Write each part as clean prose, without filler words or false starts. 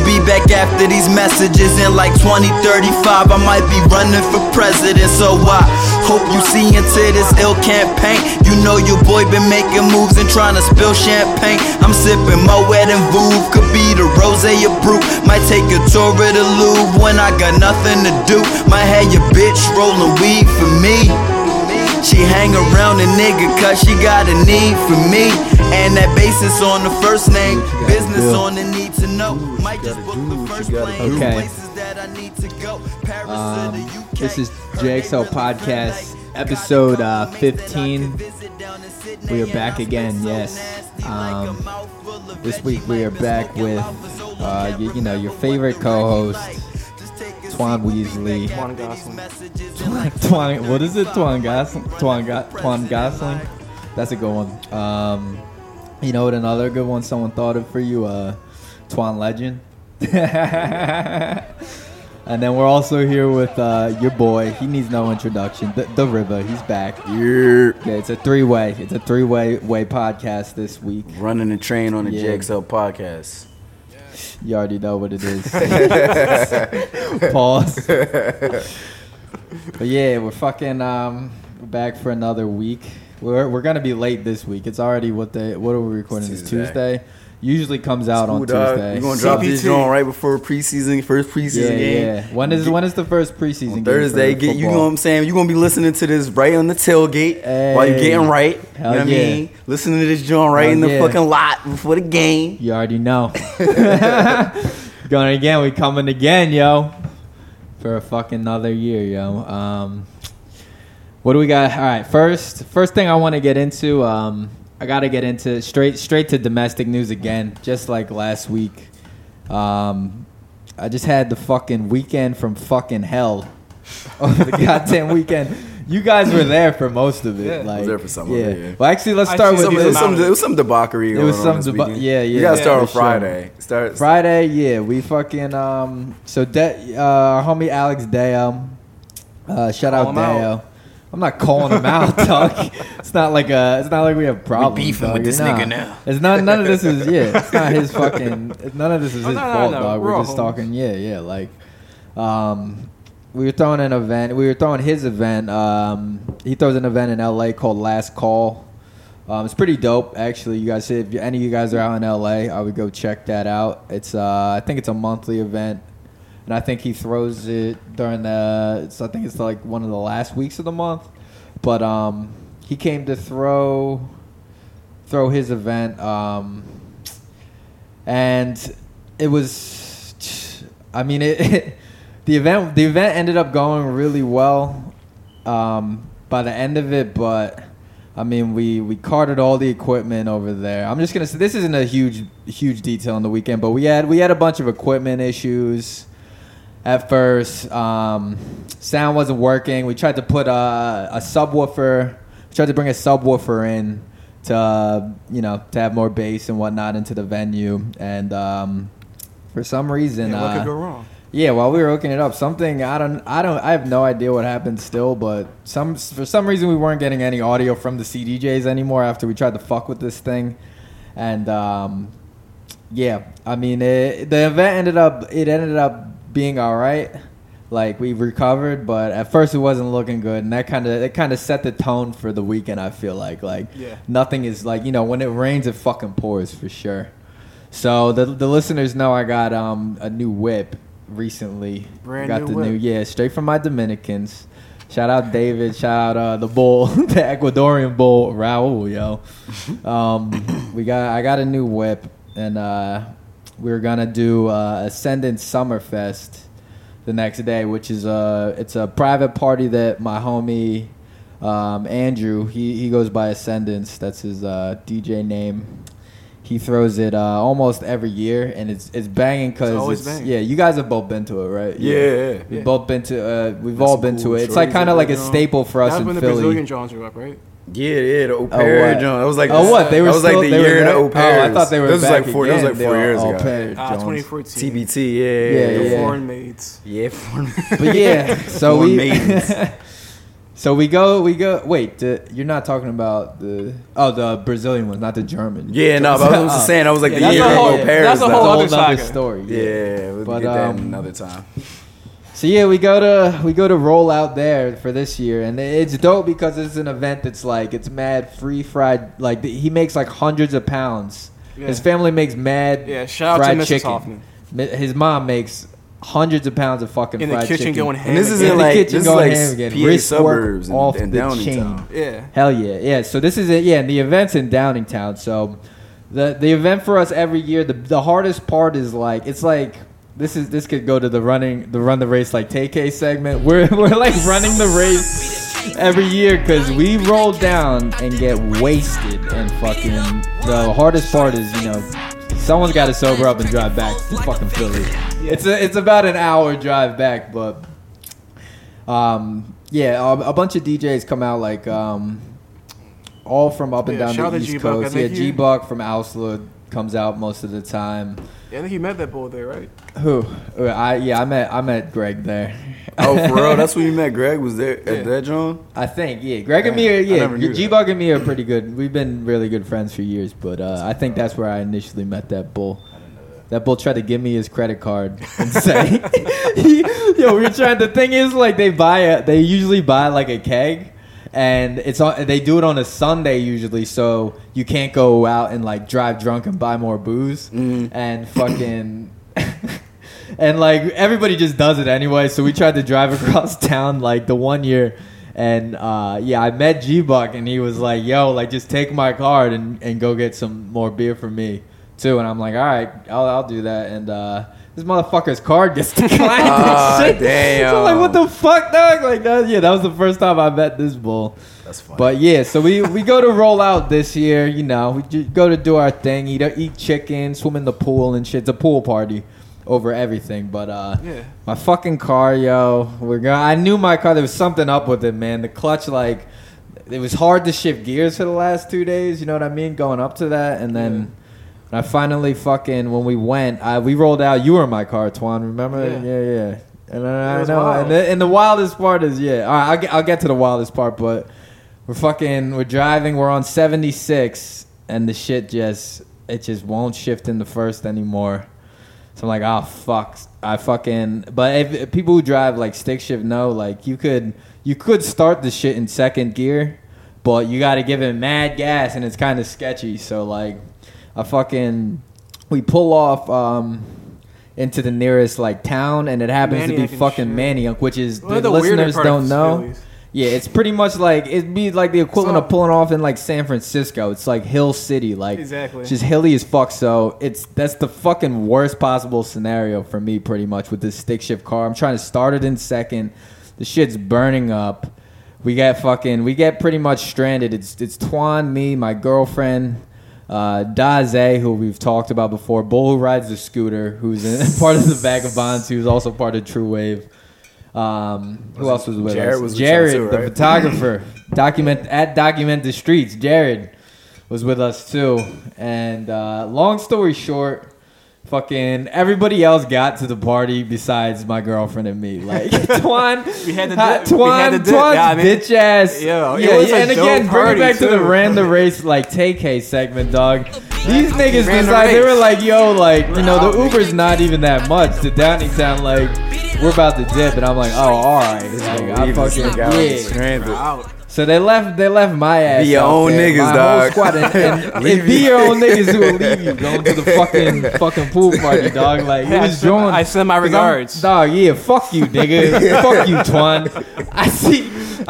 We'll be back after these messages. In like 2035, I might be running for president. So I hope you see into this ill campaign. You know your boy been making moves and trying to spill champagne. I'm sipping Moet and Veuve, could be the rosé or brew. Might take a tour of the Louvre when I got nothing to do. Might have your bitch rolling weed for me. She hang around a nigga cause she got a need for me. And that basis on the first name, business on the need to know. Might just book the first plane, places that I need to go. Paris or the UK. This is JXL Podcast, episode 15. We are back again, yes. This week we are back with, your favorite co-host. Twan Weasley. Twan Gosling. What is it? Twan Gosling. Twan Gosling. That's a good one. What another good one someone thought of for you? Twan Legend. And then we're also here with your boy. He needs no introduction. The River. He's back. Yeah. Okay, it's a three-way. It's a three-way podcast this week. Running the train on the JXL podcast. You already know what it is. Pause. But yeah, we're fucking back for another week. We're gonna be late this week. It's already what are we recording? It's Tuesday. Usually comes out on Tuesday. We're gonna drop this on right before first preseason game. Yeah. When is the first preseason game? Thursday. You know what I'm saying? You're gonna be listening to this right on the tailgate while you're getting right. You know what I mean? Listening to this joint right in the fucking lot before the game. You already know. We coming again, yo. For a fucking another year, yo. What do we got? All right, first thing I want to get into, I got to get into straight to domestic news again, just like last week. I just had the fucking weekend from fucking hell. The goddamn weekend. You guys were there for most of it. Yeah. I was there for some of it. Yeah. Well, actually, let's start with this. It was some debauchery. It was some debauchery. Yeah. You got to start on Friday. Sure. Friday, yeah. We fucking... our homie Alex Deo. Shout out Deo. I'm not calling him out, dog. It's not like we have problems. We beefing with this nigga now. It's not. None of this is. Yeah. It's not his fucking. None of this is his fault, dog. We're just talking. Yeah. We were throwing an event. We were throwing his event. He throws an event in L.A. called Last Call. It's pretty dope, actually. You guys, if any of you guys are out in L.A., I would go check that out. It's. I think it's a monthly event. And I think he throws it during I think it's like one of the last weeks of the month. But he came to throw his event. And it was, the event ended up going really well by the end of it. But, we carted all the equipment over there. I'm just going to say, this isn't a huge detail on the weekend. But we had a bunch of equipment issues. At first, sound wasn't working. We tried to put bring a subwoofer in to, to have more bass and whatnot into the venue. And for some reason, what could go wrong? Yeah, while we were hooking it up, something I have no idea what happened still. But for some reason, we weren't getting any audio from the CDJs anymore after we tried to fuck with this thing, and the event ended up being all right. Like, we recovered, but at first it wasn't looking good, and that kind of set the tone for the weekend. I feel like nothing is like, when it rains it fucking pours, for sure. So the listeners know I got a new whip recently. Straight from my Dominicans. Shout out David, shout out the bull, the Ecuadorian bull Raul, yo. I got a new whip, and we're gonna do Ascendant Summerfest the next day, which is a private party that my homie Andrew, he goes by Ascendance, that's his DJ name. He throws it almost every year, and it's banging because you guys have both been to it, right? Yeah. We've both been to to it. It's like kind of like a staple for us in Philly. That's when the Brazilian Johns were up, right? Yeah, the au pair joint. I was like, the year of the au pair. Oh, I thought they were. This was back like 4 years ago. 2014. TBT, yeah. Foreign maids. Yeah, foreign maids. But yeah, so we. So we go. Wait, you're not talking about the Brazilian ones, not the German. Yeah, no, but I was just saying, I was like, yeah, the year ago Paris. That's a whole other story. Yeah, we'll get that another time. So yeah, we go to roll out there for this year, and it's dope because it's an event that's like it's mad free fried. Like he makes like hundreds of pounds. Yeah. His family makes mad. Yeah, shout out to Mrs. chicken. Hoffman. His mom makes. Hundreds of pounds of fucking fried chicken. In the kitchen going ham. And this is in the kitchen going ham again. PA suburbs off the chain. Yeah. Hell yeah. Yeah. So this is it. Yeah. And the event's in Downingtown. So the event for us every year, the hardest part is like, it's like, this could go to the run the race like TK segment. We're like running the race every year because we roll down and get wasted and fucking, the hardest part is, you know, someone's got to sober up and drive back to fucking Philly. It's about an hour drive back, but a bunch of DJs come out like all from up and down the East G-Buck. Coast. Yeah, G-Buck from Ausla comes out most of the time. Yeah, I think you met that boy there, right? Who? I met Greg there. Oh, for real? That's when you met Greg? Was there at that joint? I think, yeah. Greg and me G-Bug and me are pretty good. We've been really good friends for years, but I think that's where I initially met that bull. I didn't know that. That bull tried to give me his credit card and say, yo, we're trying. The thing is, like, they usually buy, like, a keg. And they do it on a Sunday usually, so you can't go out and like drive drunk and buy more booze and fucking and like everybody just does it anyway. So we tried to drive across town like the one year, and I met G-Buck and he was like, "Yo, like just take my card and go get some more beer for me too." And I'm like, "All right, I'll do that." And this motherfucker's card gets declined and shit. Damn. So I'm like, what the fuck, dog? Like, that was the first time I met this bull. That's funny. But yeah, so we go to roll out this year. You know, we just go to do our thing, eat chicken, swim in the pool and shit. It's a pool party over everything. But my fucking car, yo, I knew my car. There was something up with it, man. The clutch, like, it was hard to shift gears for the last 2 days. You know what I mean? Going up to that, and then. Yeah. And I finally fucking, when we went, we rolled out. You were in my car, Twan, remember? Yeah. And I know. And the wildest part is, all right, I'll get to the wildest part, but we're driving. We're on 76, and the shit just won't shift in the first anymore. So I'm like, oh, fuck. But if people who drive, like, stick shift know, like, you could start the shit in second gear, but you got to give it mad gas, and it's kind of sketchy. So, like... we pull off into the nearest like town, and it happens to be fucking Maniunk, which is the listeners don't know. Yeah, it's pretty much like it'd be like the equivalent of pulling off in like San Francisco. It's like Hill City, like exactly. It's just hilly as fuck. So that's the fucking worst possible scenario for me, pretty much with this stick shift car. I'm trying to start it in second. The shit's burning up. We get pretty much stranded. It's Twan, me, my girlfriend. Daze, who we've talked about before, Bull who rides the scooter, who's part of the Vagabonds, who's also part of True Wave. Who else was with Jared us? Jared, the photographer, Document the Streets. Jared was with us too. And long story short, fucking everybody else got to the party besides my girlfriend and me. Like Twan, Twan's bitch ass. And again, bring it back to the random race like TK segment, dog. These niggas decided they were like, yo, like you know the Uber's not even that much to Downingtown. Like we're about to dip, and I'm like, oh, all right. Like, I fucking got it. So they left my ass. Be your own niggas, dog. And be your own niggas who will leave you going to the fucking pool party, dog. Like it was drawn. I send my regards, dog. Yeah, fuck you, nigga. Fuck you, Twan. I see these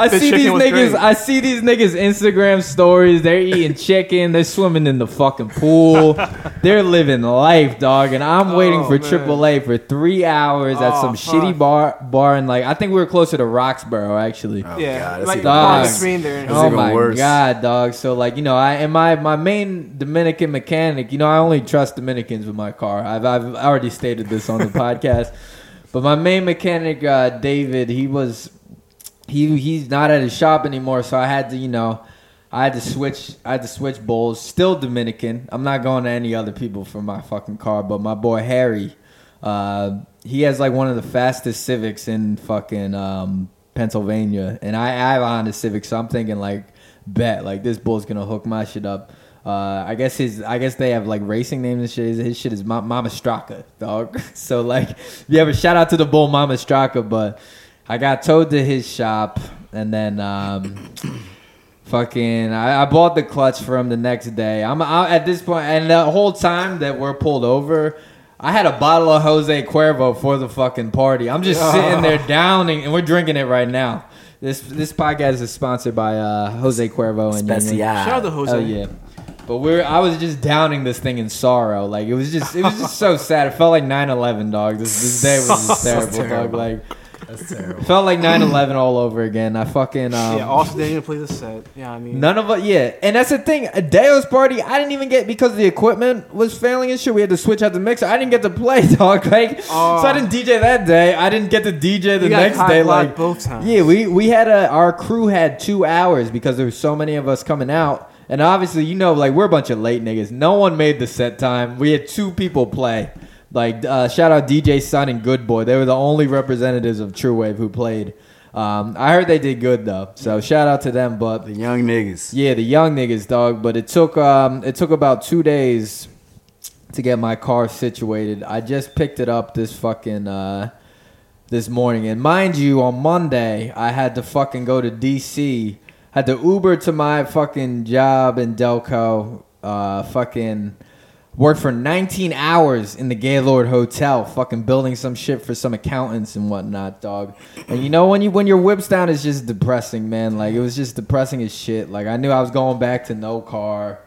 niggas. Great. I see these niggas Instagram stories. They're eating chicken. They're swimming in the fucking pool. They're living life, dog. And I'm waiting for AAA for 3 hours at some shitty bar. And like I think we were closer to Roxborough actually. Oh, yeah, God, like dog. There. Oh my God, dog. So like you know, my main Dominican mechanic. You know, I only trust Dominicans with my car. I've already stated this on the podcast. But my main mechanic, David, he's not at his shop anymore. So I had to switch bowls. Still Dominican. I'm not going to any other people for my fucking car. But my boy Harry, he has like one of the fastest Civics in fucking Pennsylvania, and I have a Honda Civic, so I'm thinking like, bet, like this bull's gonna hook my shit up. I guess they have like racing names and shit. His shit is Mama Straka, dog. So like, yeah, but shout out to the bull Mama Straka. But I got towed to his shop, and then I bought the clutch for him the next day. I'm at this point, and the whole time that we're pulled over, I had a bottle of Jose Cuervo for the fucking party. I'm just sitting there downing, and we're drinking it right now. This podcast is sponsored by Jose Cuervo and Special. Shout out to Jose. Oh yeah. But I was just downing this thing in sorrow. Like it was just so sad. It felt like 9/11, dog. This day was just terrible, dog. Like that's terrible. It felt like 9/11 all over again. I fucking also they didn't play the set. Yeah, I mean none of us. Yeah, and that's the thing. Adeo's party I didn't even get because the equipment was failing and shit. We had to switch out the mixer. I didn't get to play, dog. Like so I didn't DJ that day. I didn't get to DJ the next day. Like both times. Yeah, we had our crew had 2 hours because there were so many of us coming out. And obviously, you know, like, we're a bunch of late niggas. No one made the set time. We had 2 people play. Like, shout out DJ Sun and Good Boy. They were the only representatives of True Wave who played. I heard they did good, though. So, shout out to them. But the young niggas. Yeah, the young niggas, dog. But it took about 2 days to get my car situated. I just picked it up this fucking... this morning. And mind you, on Monday, I had to fucking go to D.C., had to Uber to my fucking job in Delco. Fucking worked for 19 hours in the Gaylord Hotel. Fucking building some shit for some accountants and whatnot, dog. And you know when your whip's down, it's just depressing, man. Like it was just depressing as shit. Like I knew I was going back to no car.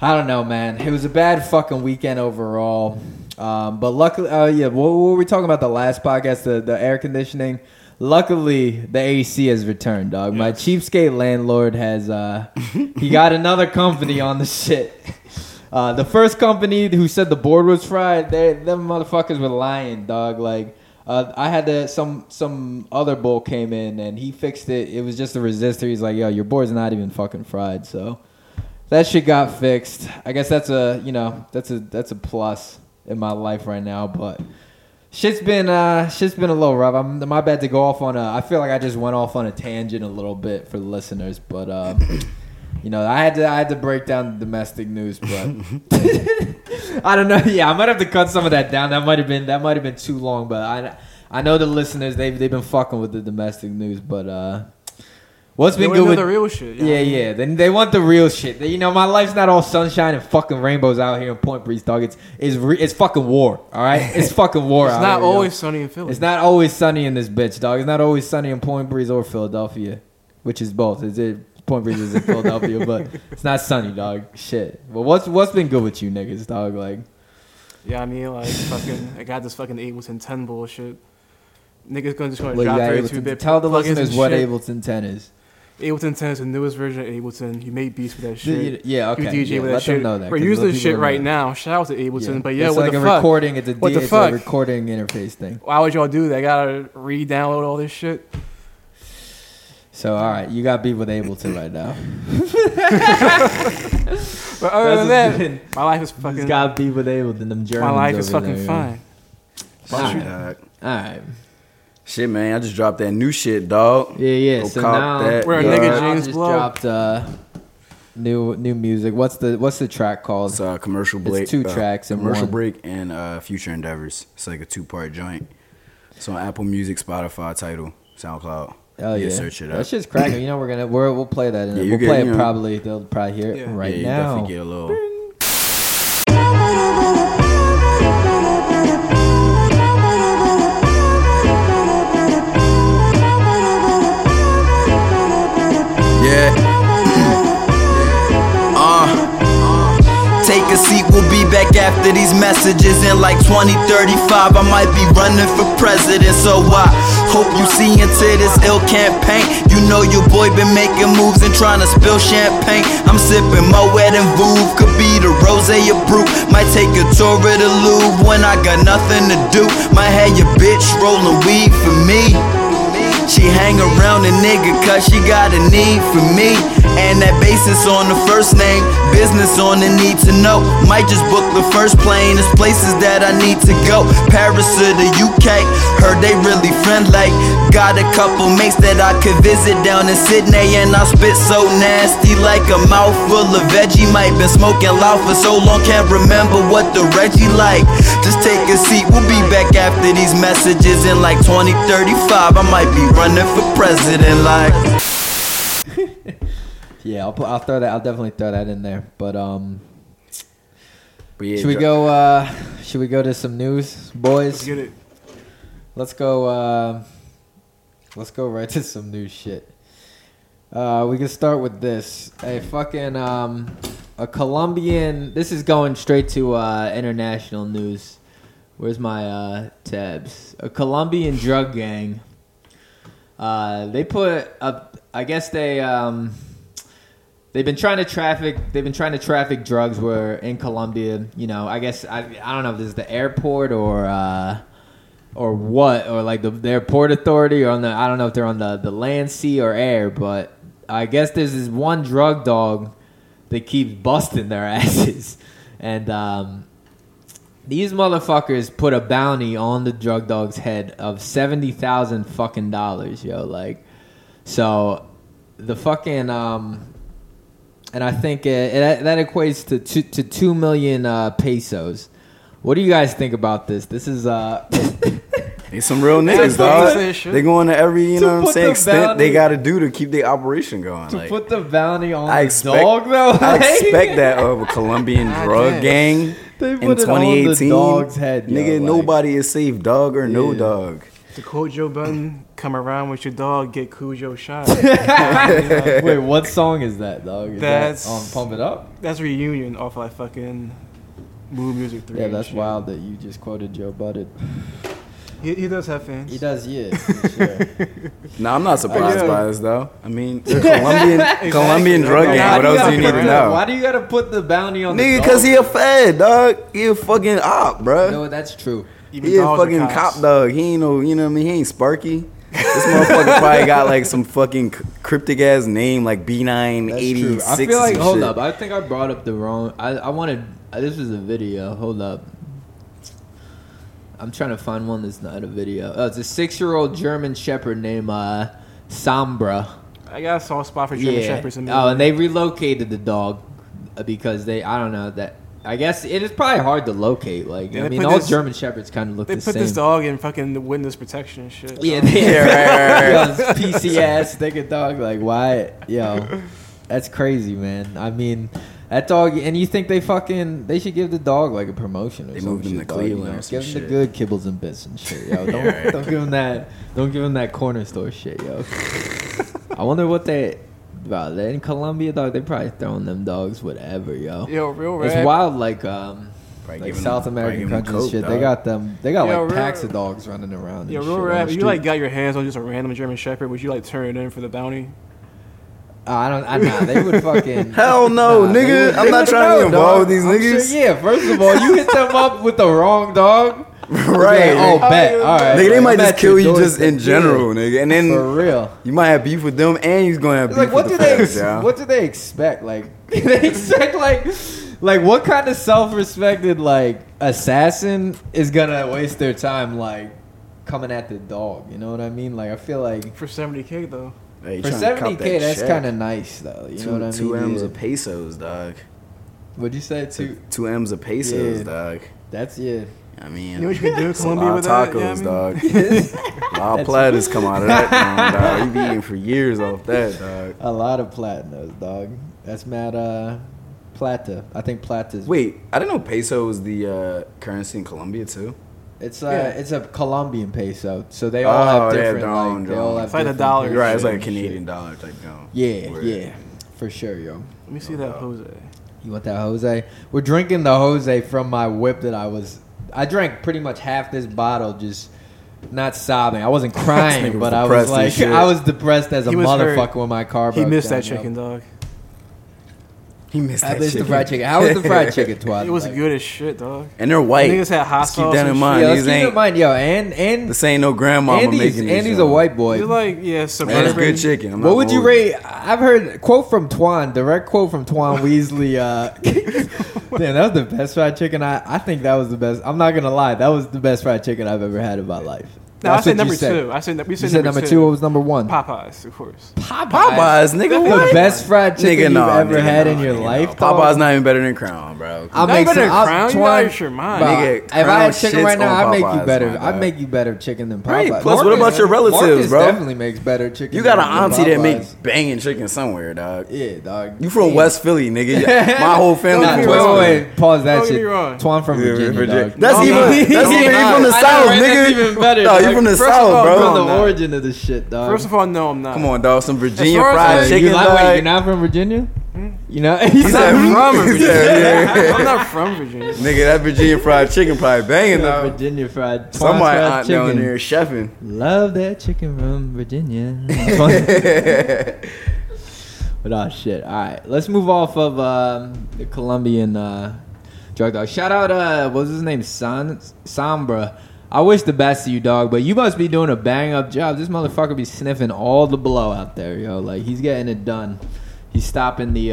I don't know, man. It was a bad fucking weekend overall. But luckily, what were we talking about the last podcast? The air conditioning. Luckily, the AC has returned, dog. Yes. My cheapskate landlord has, he got another company on the shit. The first company who said the board was fried, them motherfuckers were lying, dog. Like, I had to, some other bull came in and he fixed it. It was just a resistor. He's like, yo, your board's not even fucking fried. So that shit got fixed. I guess that's a plus in my life right now, but... Shit's been a little rough. My bad to go off on I feel like I just went off on a tangent a little bit for the listeners, but you know, I had to break down the domestic news, but I don't know. Yeah, I might have to cut some of that down. That might have been too long, but I know the listeners they've been fucking with the domestic news, but what's been good with the real shit? Yeah. They want the real shit. They, you know, my life's not all sunshine and fucking rainbows out here in Point Breeze, dog. It's fucking war. All right, it's fucking war. It's out not here, always dog. Sunny in Philly. It's not always sunny in this bitch, dog. It's not always sunny in Point Breeze or Philadelphia, which is both. Point Breeze is in Philadelphia, but it's not sunny, dog. Shit. But what's been good with you niggas, dog? Like, yeah, I mean, like fucking, I got this fucking Ableton 10 bullshit. Niggas gonna just drop 32-bit. Tell the listeners what Ableton 10 is. Ableton 10 is the newest version of Ableton. You make beats with that shit. Yeah, okay. You DJ with that shit. We're using this shit right now. Shout out to Ableton. Yeah. But yeah, it's what like the fuck? Recording, it's a recording interface thing. Why would y'all do that? I gotta re-download all this shit. So, all right, you got beef with Ableton right now. But other than that, my life is fucking... You got beef with Ableton. Them Germans my life is fucking there. Fine. All right. Shit, man, I just dropped that new shit, dog. Yeah. Go so now that, we're a nigga James just Blow. Dropped new music. What's the track called? It's Commercial Break. It's 2 tracks. And Commercial Break and Future Endeavors. It's like a 2-part joint. It's on Apple Music, Spotify, Tidal, SoundCloud. Oh yeah, search it up. That shit's cracking. You know we'll play that. We'll play it. Probably they'll probably hear it right now. You definitely get a little. Bing. Take a seat, we'll be back after these messages. In like 2035, I might be running for president. So I hope you see into this ill campaign. You know your boy been making moves and trying to spill champagne. I'm sipping Moet and Veuve, could be the rosé or brew. Might take a tour of the Louvre when I got nothing to do. Might have your bitch rolling weed for me. She hang around a nigga cause she got a need for me. And that basis on the first name, business on the need to know. Might just book the first plane, there's places that I need to go. Paris or the UK, heard they really friendly. Got a couple mates that I could visit down in Sydney. And I spit so nasty like a mouthful of veggie. Might been smoking loud for so long, can't remember what the Reggie like. Just take a seat, we'll be back after these messages. In like 2035, I might be running for president like. Yeah, I'll definitely throw that in there. But should we go to some news, boys? Let's get it. Let's go right to some new shit. We can start with this. A fucking a Colombian. This is going straight to international news. Where's my tabs? A Colombian drug gang. They put up. I guess they They've been trying to traffic drugs. Were in Colombia, you know. I guess I don't know if this is the airport or what, or like the their port authority, or on the, I don't know if they're on the land, sea, or air. But I guess there's this one drug dog that keeps busting their asses, and these motherfuckers put a bounty on the drug dog's head of $70,000 fucking dollars, yo. Like, so the fucking And I think that equates to 2 million pesos. What do you guys think about this? This is they some real niggas, dog. They going to every, you know what I'm saying, extent they got to do to keep their operation going. To like, put the bounty on the dog, though. I expect that of a Colombian drug gang they put in 2018. On the dog's head, nigga, yo, nobody is safe, dog or no dog. To quote Joe Budden, come around with your dog, get Cujo shot. Wait, what song is that, dog? Is that on Pump It Up? That's Reunion off like fucking Mood Music 3. Yeah, that's wild that you just quoted Joe Budden. He does have fans. He does, yeah. Sure. No, I'm not surprised by this, though. I mean, Colombian drug gang. What else do you need to know? Why do you got to put the bounty on the dog? Nigga, because he a fed, dog. He a fucking op, bro. No, that's true. Even he a fucking cop dog. He ain't no, you know what I mean? He ain't Sparky. This motherfucker probably got like some fucking cryptic ass name like B986. I feel like, hold up, I think I brought up the wrong. This is a video. Hold up, I'm trying to find one that's not a video. Oh, it's a 6-year-old German Shepherd named Sombra. I got a soft spot for German Shepherds. And they relocated the dog because I don't know that. I guess it is probably hard to locate. Like, yeah, I mean, all German Shepherds kind of look the same. They put this dog in fucking witness protection and shit. Yeah, right. PC-ass naked dog. Like, why? Yo, that's crazy, man. I mean, that dog, and you think they should give the dog, like, a promotion or they something. They moved him to Cleveland or some shit. Give him the good kibbles and bits and shit, yo. Don't give him that. Don't give him that corner store shit, yo. I wonder what they... Bro, they're in Colombia, dog. They probably throwing them dogs whatever, yo. Yo, real rap. It's wild, like South American countries coke, shit. Dog. They got like packs of dogs running around. Yo, real rap. If you like got your hands on just a random German Shepherd, would you like turn it in for the bounty? Nah, they would fucking hell no, nigga. I'm not trying to involve these niggas. Sure, yeah, first of all, you hit them up with the wrong dog. Right. Yeah, bet. All right. Nigga, they might just kill you just in general, nigga. And then for real, you might have beef with them, and you're gonna have beef like, with the fans. What do they expect? Like, they expect like what kind of self-respected like assassin is gonna waste their time like coming at the dog? You know what I mean? Like, I feel like for $70,000 though. Hey, for $70,000, that's kind of nice though. You know what I mean? 2 M's of pesos, dog. What'd you say? Two M's of pesos, dog. That's I mean, you know what you can do in Colombia with tacos, dog. A lot of platinos come out of that, dog. You be eating for years off that, dog. A lot of platinos, dog. That's mad. Plata. I think plata's. Wait, I didn't know peso was the currency in Colombia too. It's it's a Colombian peso, so they all have different. They all have. It's like a dollar. Right, it's like a Canadian dollar type. Yeah, for sure, yo. Let me see that Jose. You want that Jose? We're drinking the Jose from my whip that I drank pretty much half this bottle, just not sobbing. I wasn't crying, but I was like, I was depressed as a motherfucker when my car broke down. He missed that chicken, dog. He missed that chicken. The fried chicken. How was the fried chicken, twat? It was good as shit, dog. And they're white. Niggas had hot sauce. Keep that in mind. Yo, and this ain't no grandmama making this. Andy's a white boy. You're like, yeah, suburban. That's good chicken. I'm what would you rate? I've heard direct quote from Twan Weasley. Damn, that was the best fried chicken. I think that was the best. I'm not gonna lie, that was the best fried chicken I've ever had in my life. No, I said number two. You said number two. What was number one? Popeyes, of course. Popeyes, nigga. What? The best fried chicken you've ever had in your life. Popeyes not even better than Crown, bro. I'll make better than Crown. You out your mind, nigga. If I had chicken right now, I'd make you better. I'd make you better chicken than Popeyes. Right. Plus, Marcus, what about your relatives, Marcus bro? Definitely makes better chicken. You got an auntie that makes banging chicken somewhere, dog. Yeah, dog. You from West Philly, nigga? My whole family. Wait, pause that shit. Twan from Virginia. That's even from the South, nigga. Even better. Like, from the South, bro. From the origin of this shit, dog. First of all, no, I'm not. Come on, dog. Some Virginia fried chicken, dog. You're not from Virginia? You know? He's not from Virginia. I'm not from Virginia. Nigga, that Virginia fried chicken probably banging, though. Virginia fried chicken. Somebody out down there chefing. Love that chicken from Virginia. But, oh, shit. All right. Let's move off of the Colombian drug dog. Shout out, what was his name? Sombra. I wish the best of you, dog, but you must be doing a bang-up job. This motherfucker be sniffing all the blow out there, yo. Like, he's getting it done. He's stopping the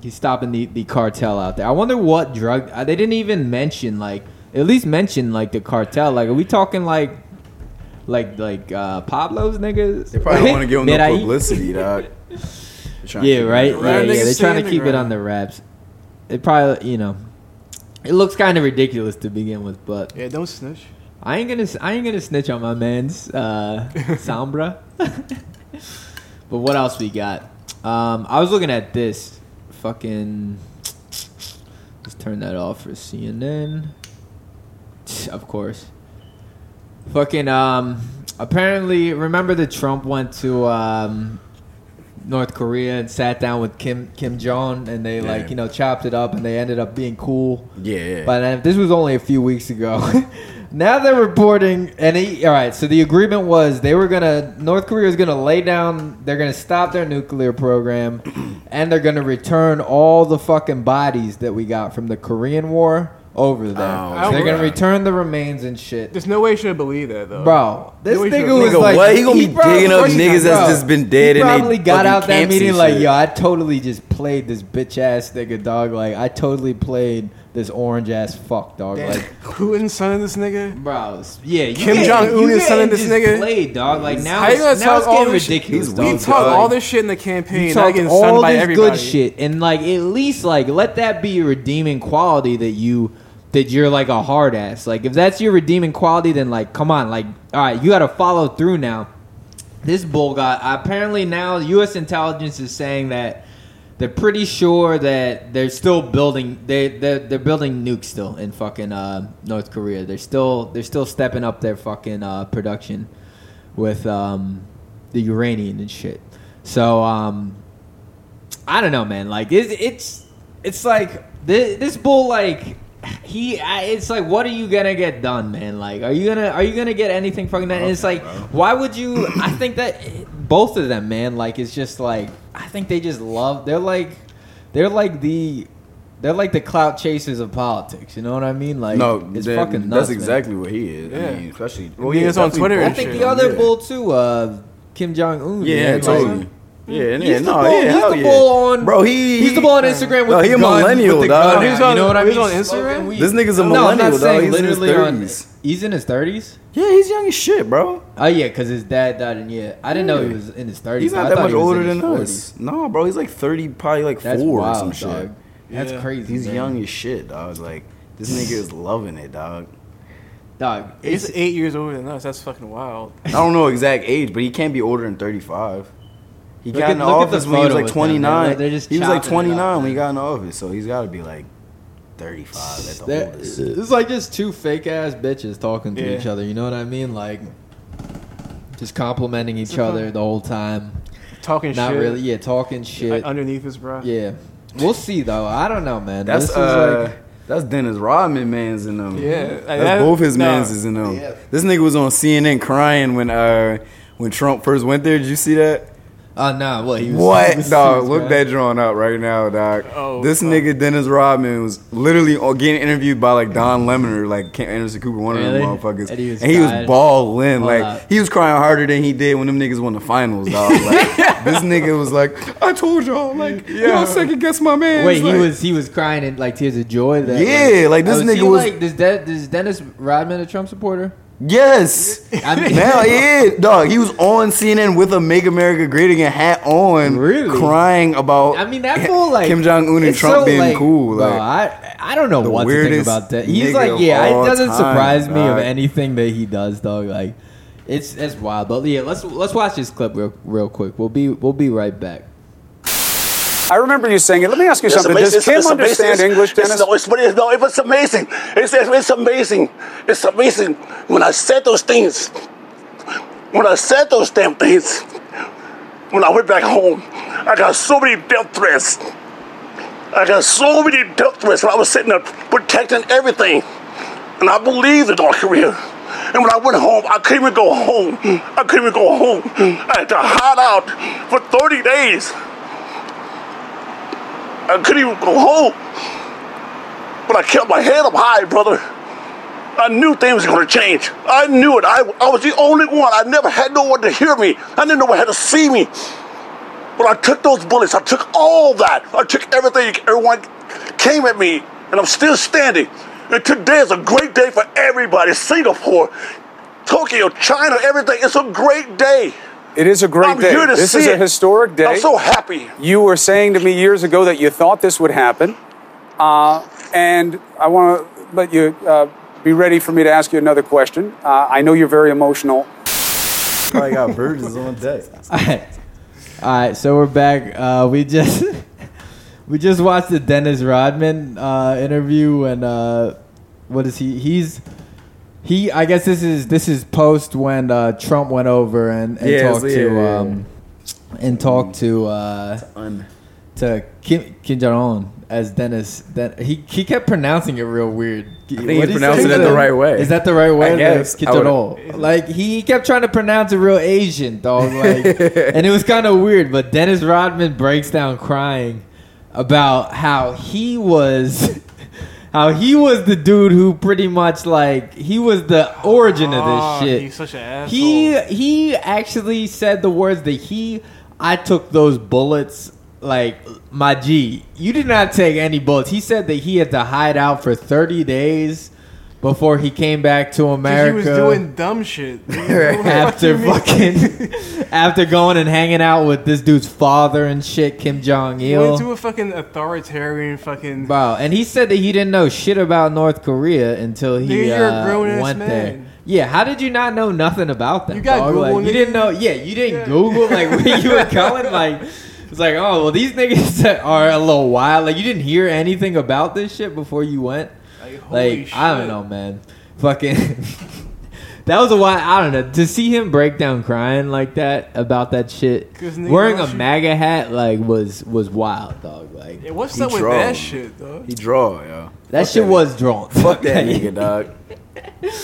the cartel out there. I wonder what drug... they didn't even mention, like... At least mention, like, the cartel. Like, are we talking, like Pablo's niggas? They probably don't want to give him no publicity, dog. Yeah, right? Yeah, they're trying to keep it on the wraps. It probably, you know... It looks kind of ridiculous to begin with, but... Yeah, don't snitch. I ain't gonna snitch on my man's Sombra. But what else we got? I was looking at this fucking. Let's turn that off for CNN. Of course. Fucking. Apparently, remember that Trump went to North Korea and sat down with Kim Jong, and they chopped it up, and they ended up being cool. Yeah. But this was only a few weeks ago. Now they're reporting, all right, so the agreement was North Korea is going to lay down, they're going to stop their nuclear program, and they're going to return all the fucking bodies that we got from the Korean War over there. So they're going to return the remains and shit. There's no way you should believe that, though. Bro, this nigga was like... What? He going to be digging up niggas that's just been dead and they probably got out that meeting like, yo, I totally just played this bitch-ass nigga, dog. Like, I totally played... This orange ass fuck dog, like Putin's son of this nigga, bro. Yeah, Kim Jong Un is son of this nigga. Played dog, like now it's getting ridiculous. We talk all this shit in the campaign. Not getting sunned by everybody. All this good shit, and like at least like let that be your redeeming quality that you're like a hard ass. Like if that's your redeeming quality, then like come on, like all right, you got to follow through now. This bull got apparently now U.S. intelligence is saying that. They're pretty sure that they're still building. They're building nukes still in fucking North Korea. They're still stepping up their fucking production with the uranium and shit. So I don't know, man. Like it's like this bull. Like it's like what are you gonna get done, man? Like are you gonna get anything fucking done? And it's like why would you? I think that. Both of them, man, like it's just like I think they just love. They're like the clout chasers of politics. You know what I mean? Like no, it's fucking nuts. That's exactly man. What he is. Yeah. I mean, especially he is on Twitter. I think the other bull too, Kim Jong Un. Yeah, totally. Yeah, he's the bull on. Bro, he's the bull on Instagram with the gun. He's a millennial, dog. You know what I mean? He's on Instagram. This nigga's a millennial, dog. He's in his 30s. He's in his 30s? Yeah, he's young as shit, bro. Oh, yeah, because his dad died in I didn't know he was in his 30s. He's not that much older than us. No, bro, he's like 30, probably like 4 or some shit. That's crazy. He's young as shit, dog. Like, this nigga is loving it, dog. Dog, he's 8 years older than us. That's fucking wild. I don't know exact age, but he can't be older than 35. He got in the office when he was like 29. He was like 29 when he got in the office, so he's got to be like 35 at the oldest. It's like just two fake ass bitches talking to each other. You know what I mean? Like just complimenting each other the whole time. Talking shit. Not really. Yeah, talking shit. Like underneath his bra. Yeah. We'll see though. I don't know, man. That's Dennis Rodman man's in them. Yeah. That's both his man's is in them. Yeah. This nigga was on CNN crying when Trump first went there. Did you see that? What? He was serious, look that drawing up right now, dog. Oh, this nigga Dennis Rodman was literally getting interviewed by like Don Lemon or like Anderson Cooper, one of them motherfuckers. And he was balling. He was crying harder than he did when them niggas won the finals, dog. Like, this nigga was like, I told y'all, like, y'all second guess my man. Wait, like, he was crying in like tears of joy. Is Dennis Rodman a Trump supporter? Yes. I mean, now he is, dog. He was on CNN with a Make America Great Again hat on, really? Crying about. I mean, that fool like Kim Jong Un and Trump being cool. Like, bro, I don't know what to think about that. He's like, it doesn't surprise me of anything that he does, dog. Like, it's wild. But yeah, let's watch this clip real quick. We'll be right back. I remember you saying it. Let me ask you something. Does Kim understand English, Dennis? It's amazing. It's amazing. It's amazing. When I said those damn things, when I went back home, I got so many death threats. When I was sitting there protecting everything. And I believed in North Korea. And when I went home, I couldn't even go home. I had to hide out for 30 days. I couldn't even go home, but I kept my head up high, brother. I knew things were going to change. I knew it. I was the only one. I never had no one to hear me. I didn't know one had to see me. But I took those bullets. I took all that. I took everything. Everyone came at me, and I'm still standing. And today is a great day for everybody. Singapore, Tokyo, China, everything. It's a great day. It is a great day. This is a historic day. I'm so happy. You were saying to me years ago that you thought this would happen. And I want to let you be ready for me to ask you another question. I know you're very emotional. I got virgins on deck. All right, so we're back. We just watched the Dennis Rodman interview, and what is he? He, I guess this is post when Trump went over and talked to Kim Jong-un as Dennis. He kept pronouncing it real weird. I think he pronounced it the right way. Is that the right way? I guess. Like he kept trying to pronounce it real Asian, dog. Like, and it was kind of weird. But Dennis Rodman breaks down crying about how he was. How he was the dude who pretty much he was the origin of this shit. He's such an asshole. He actually said the words that I took those bullets, like, my G. You did not take any bullets. He said that he had to hide out for 30 days before he came back to America. He was doing dumb shit. After going and hanging out with this dude's father and shit, Kim Jong-il. He went to a fucking authoritarian fucking... Wow, and he said that he didn't know shit about North Korea until he went there. Yeah, how did you not know nothing about them? You got Google. Like, you didn't know... Yeah, you didn't Google like where you were going. Like, it's like, oh, well, these niggas are a little wild. Like, you didn't hear anything about this shit before you went? Like, shit. I don't know, man. Fucking... That was a while. I don't know. To see him break down crying like that about that shit, wearing a MAGA hat, like was wild, dog. Like, yeah, what's up with that shit, dog? He draw, yo. That shit was drawn. Fuck that nigga, dog.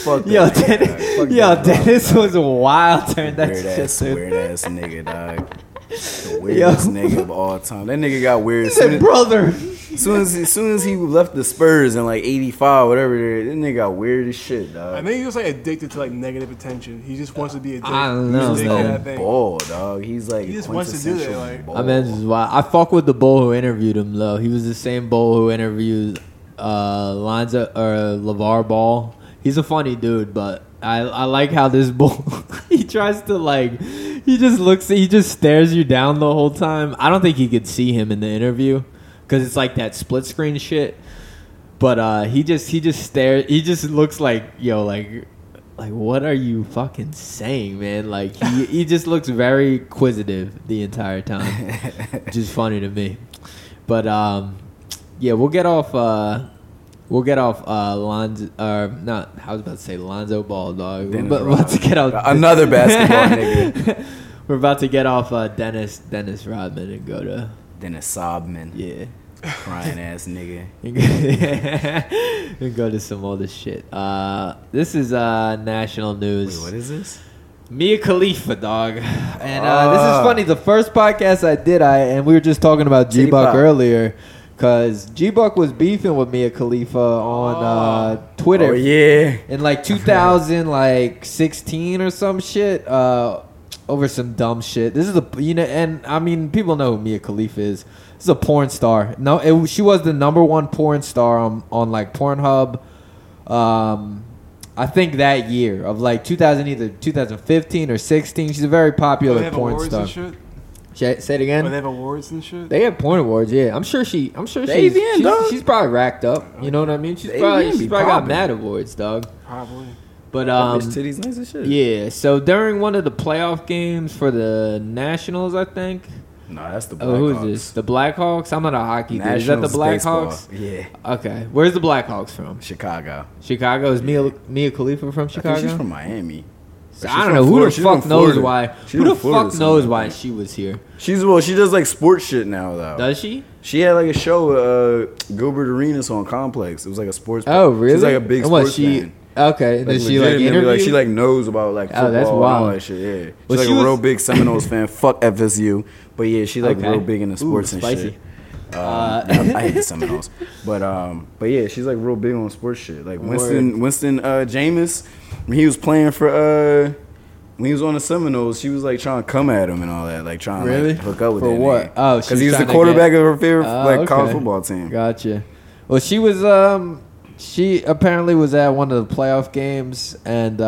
Fuck that. Yo, Dennis was wild. Turn that shit. Weird ass nigga, dog. The weirdest nigga of all time. That nigga got weird. He said, brother. As soon as he left the Spurs in like 85, whatever, that nigga got weird as shit, dog. I think he was like addicted to like negative attention. He just wants to be addicted. I don't know, man. He's ball, dog. He's like, he just wants to do that. Like, I mean, this is wild. I fuck with the bull who interviewed him though. He was the same bull who interviewed Lonzo or LeVar Ball. He's a funny dude, but I like how this bull he tries to like he just stares you down the whole time. I don't think he could see him in the interview. Cause it's like that split screen shit, but he just stares. He just looks like, yo, like what are you fucking saying, man? Like he just looks very inquisitive the entire time, which is funny to me. But yeah, we'll get off Lonzo. I was about to say Lonzo Ball, dog. Dennis but about to get off another basketball nigga. We're about to get off Dennis Rodman and go to Dennis Rodman. Yeah. Crying ass nigga. We go to some other shit. This is national news. Wait, what is this? Mia Khalifa, dog. And this is funny. The first podcast I did, and we were just talking about G-Buck earlier, because G-Buck was beefing with Mia Khalifa on Twitter. Oh, yeah. In like 2016 or some shit, over some dumb shit. This is a, you know, and I mean, people know who Mia Khalifa is. This is a porn star. No, she was the #1 porn star on like Pornhub. I think that year of like 2015 or 16, she's a very popular porn star. Shit? Say it again. They have awards and shit. They have porn awards, yeah. I'm sure she's probably racked up. You know what I mean? She's probably got mad awards, dog. Probably. But titties, nice as shit. Yeah. So during one of the playoff games for the Nationals, I think. No, that's the Blackhawks. Oh, who's this? The Blackhawks? I'm not a hockey dude. Is that the Blackhawks? Yeah. Okay. Where's the Blackhawks from? Chicago. Chicago? Is Mia Khalifa from Chicago? I think she's from Miami. So I don't know. Florida. Who the fuck knows why she was here? She does like sports shit now, though. Does she? She had like a show Gilbert Arenas on Complex. It was like a sports. Oh, really? She's like a big sports fan. Okay, like she like knows about like football, that's wild. And all that shit. Yeah, she's a real big Seminoles fan. Fuck FSU, but yeah, she's like real big into sports and spicy. Shit. I hate the Seminoles, but yeah, she's like real big on sports shit. Like Winston, Jameis, when he was playing for when he was on the Seminoles, she was like trying to come at him and all that, like trying to like, hook up with him. For what? Nigga. Oh, because he was the quarterback of her favorite college football team. Gotcha. Well, she was She apparently was at one of the playoff games, and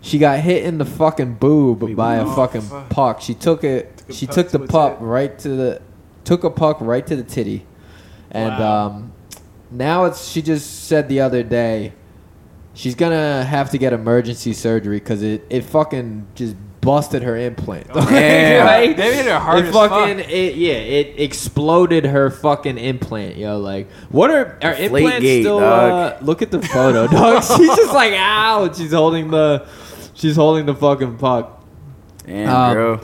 she got hit in the fucking boob by a fucking puck. She took it. She took the puck right to the. Took a puck right to the titty, and now it's. She just said the other day, she's gonna have to get emergency surgery because it fucking just busted her implant. Okay. Like, they made it hard as fucking fuck. It exploded her fucking implant, yo. Like, what are implants gate, still? Look at the photo, dog. She's just like, ow. She's holding the fucking puck. Damn, girl.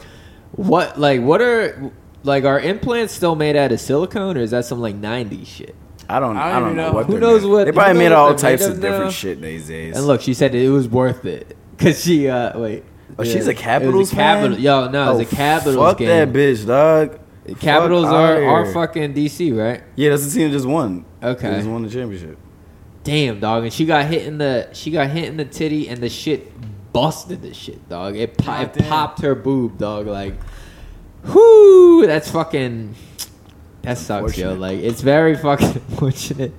What? Like, what are? Like, are implants still made out of silicone, or is that some like '90s shit? I don't know. Who knows what? They probably made all types of different shit these days. And look, she said it was worth it because she wait. Oh, yeah. She's a Capitals fan? Yo, no, it's a Capitals fuck game. Fuck that bitch, dog. The Capitals are fucking D.C., right? Yeah, that's the team that just won. Okay. They just won the championship. Damn, dog. And she got hit in the titty, and the shit busted the shit, dog. It popped her boob, dog. Like, whoo, that's fucking... That sucks, yo. Like, it's very fucking unfortunate.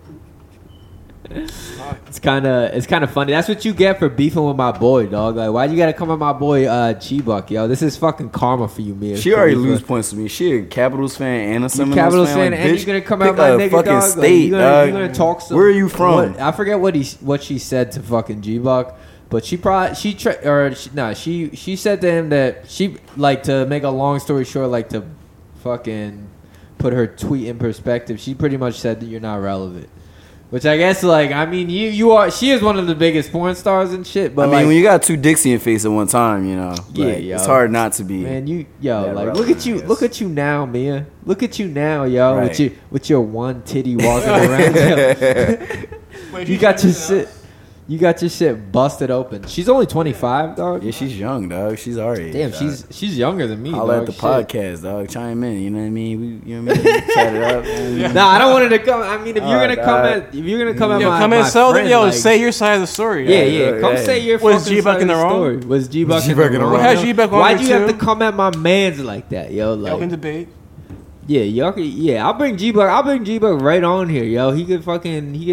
It's kind of funny. That's what you get for beefing with my boy, dog. Like, why you gotta come at my boy G-Buck, yo? This is fucking karma for you, Mia. She already lose points to me. She a Capitals fan and a Seminoles fan, like, and you gonna come at my nigga, fucking dog. State, like, you gonna talk some. Where are you from? I forget what she said to fucking G-Buck, but she said to him that she, like, to make a long story short, like, to fucking put her tweet in perspective. She pretty much said that you're not relevant. Which I guess, like, I mean, you are. She is one of the biggest porn stars and shit. But I mean, like, when you got two dicks in your face at one time, you know, yeah, like, it's hard not to be. Man, like, look at you now, Mia. Look at you now, yo, right. with your one titty walking around. Wait, you got your shit busted open. She's only 25, dog. Yeah, she's young, dog. She's our age. Damn, dog. she's younger than me, dog. Holler at the podcast, dog. Chime in, you know what I mean? We chat it up. Yeah. Nah, I don't want her to come. I mean, if you're gonna come at, come at my friend, say your side of the story. Yeah. Come say your fucking side of the story. Was G-Buck in the wrong? Why do you have to come at my man's like that, yo? Like, y'all can debate. Yeah, I'll bring G-Buck right on here, yo. He could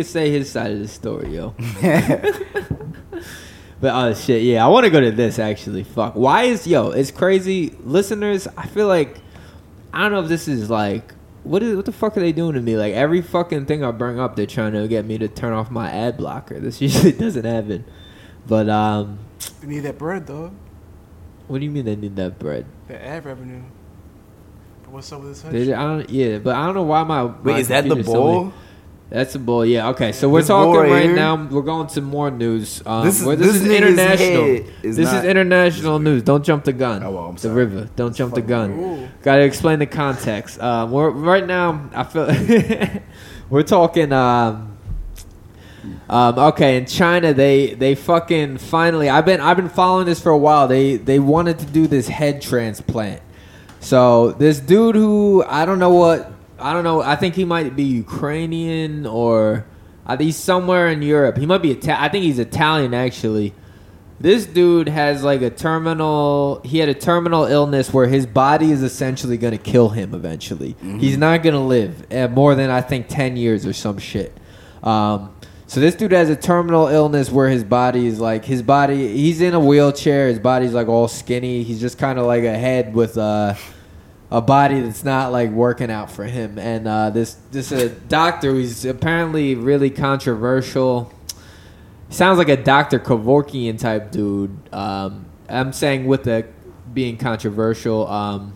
say his side of the story, yo. But oh shit, yeah, I want to go to this actually. Fuck, it's crazy, listeners. I feel like I don't know if this is like what the fuck are they doing to me? Like every fucking thing I bring up, they're trying to get me to turn off my ad blocker. This usually doesn't happen, but they need that bread, though. What do you mean they need that bread? The ad revenue. What's up with this hunch? But I don't know why my Wait, is that the bowl? That's the bowl, yeah. Okay, so we're talking right now. We're going to more news. This is international. This is international news. Don't jump the gun. Oh, well, I'm sorry. The river. Don't jump the gun. Cool. Got to explain the context. We're right now. I feel we're talking. Okay, in China they fucking finally. I've been following this for a while. They wanted to do this head transplant. So this dude who I don't know. I think he might be Ukrainian or he's somewhere in Europe. He might be I think he's Italian actually. This dude has like a terminal. He had a terminal illness where his body is essentially going to kill him eventually. Mm-hmm. He's not going to live more than I think 10 years or some shit. So this dude has a terminal illness where his body is like he's in a wheelchair. His body's like all skinny. He's just kind of like a head with a body that's not like working out for him. And this doctor who's apparently really controversial. Sounds like a Dr. Kevorkian type dude. I'm saying with the being controversial.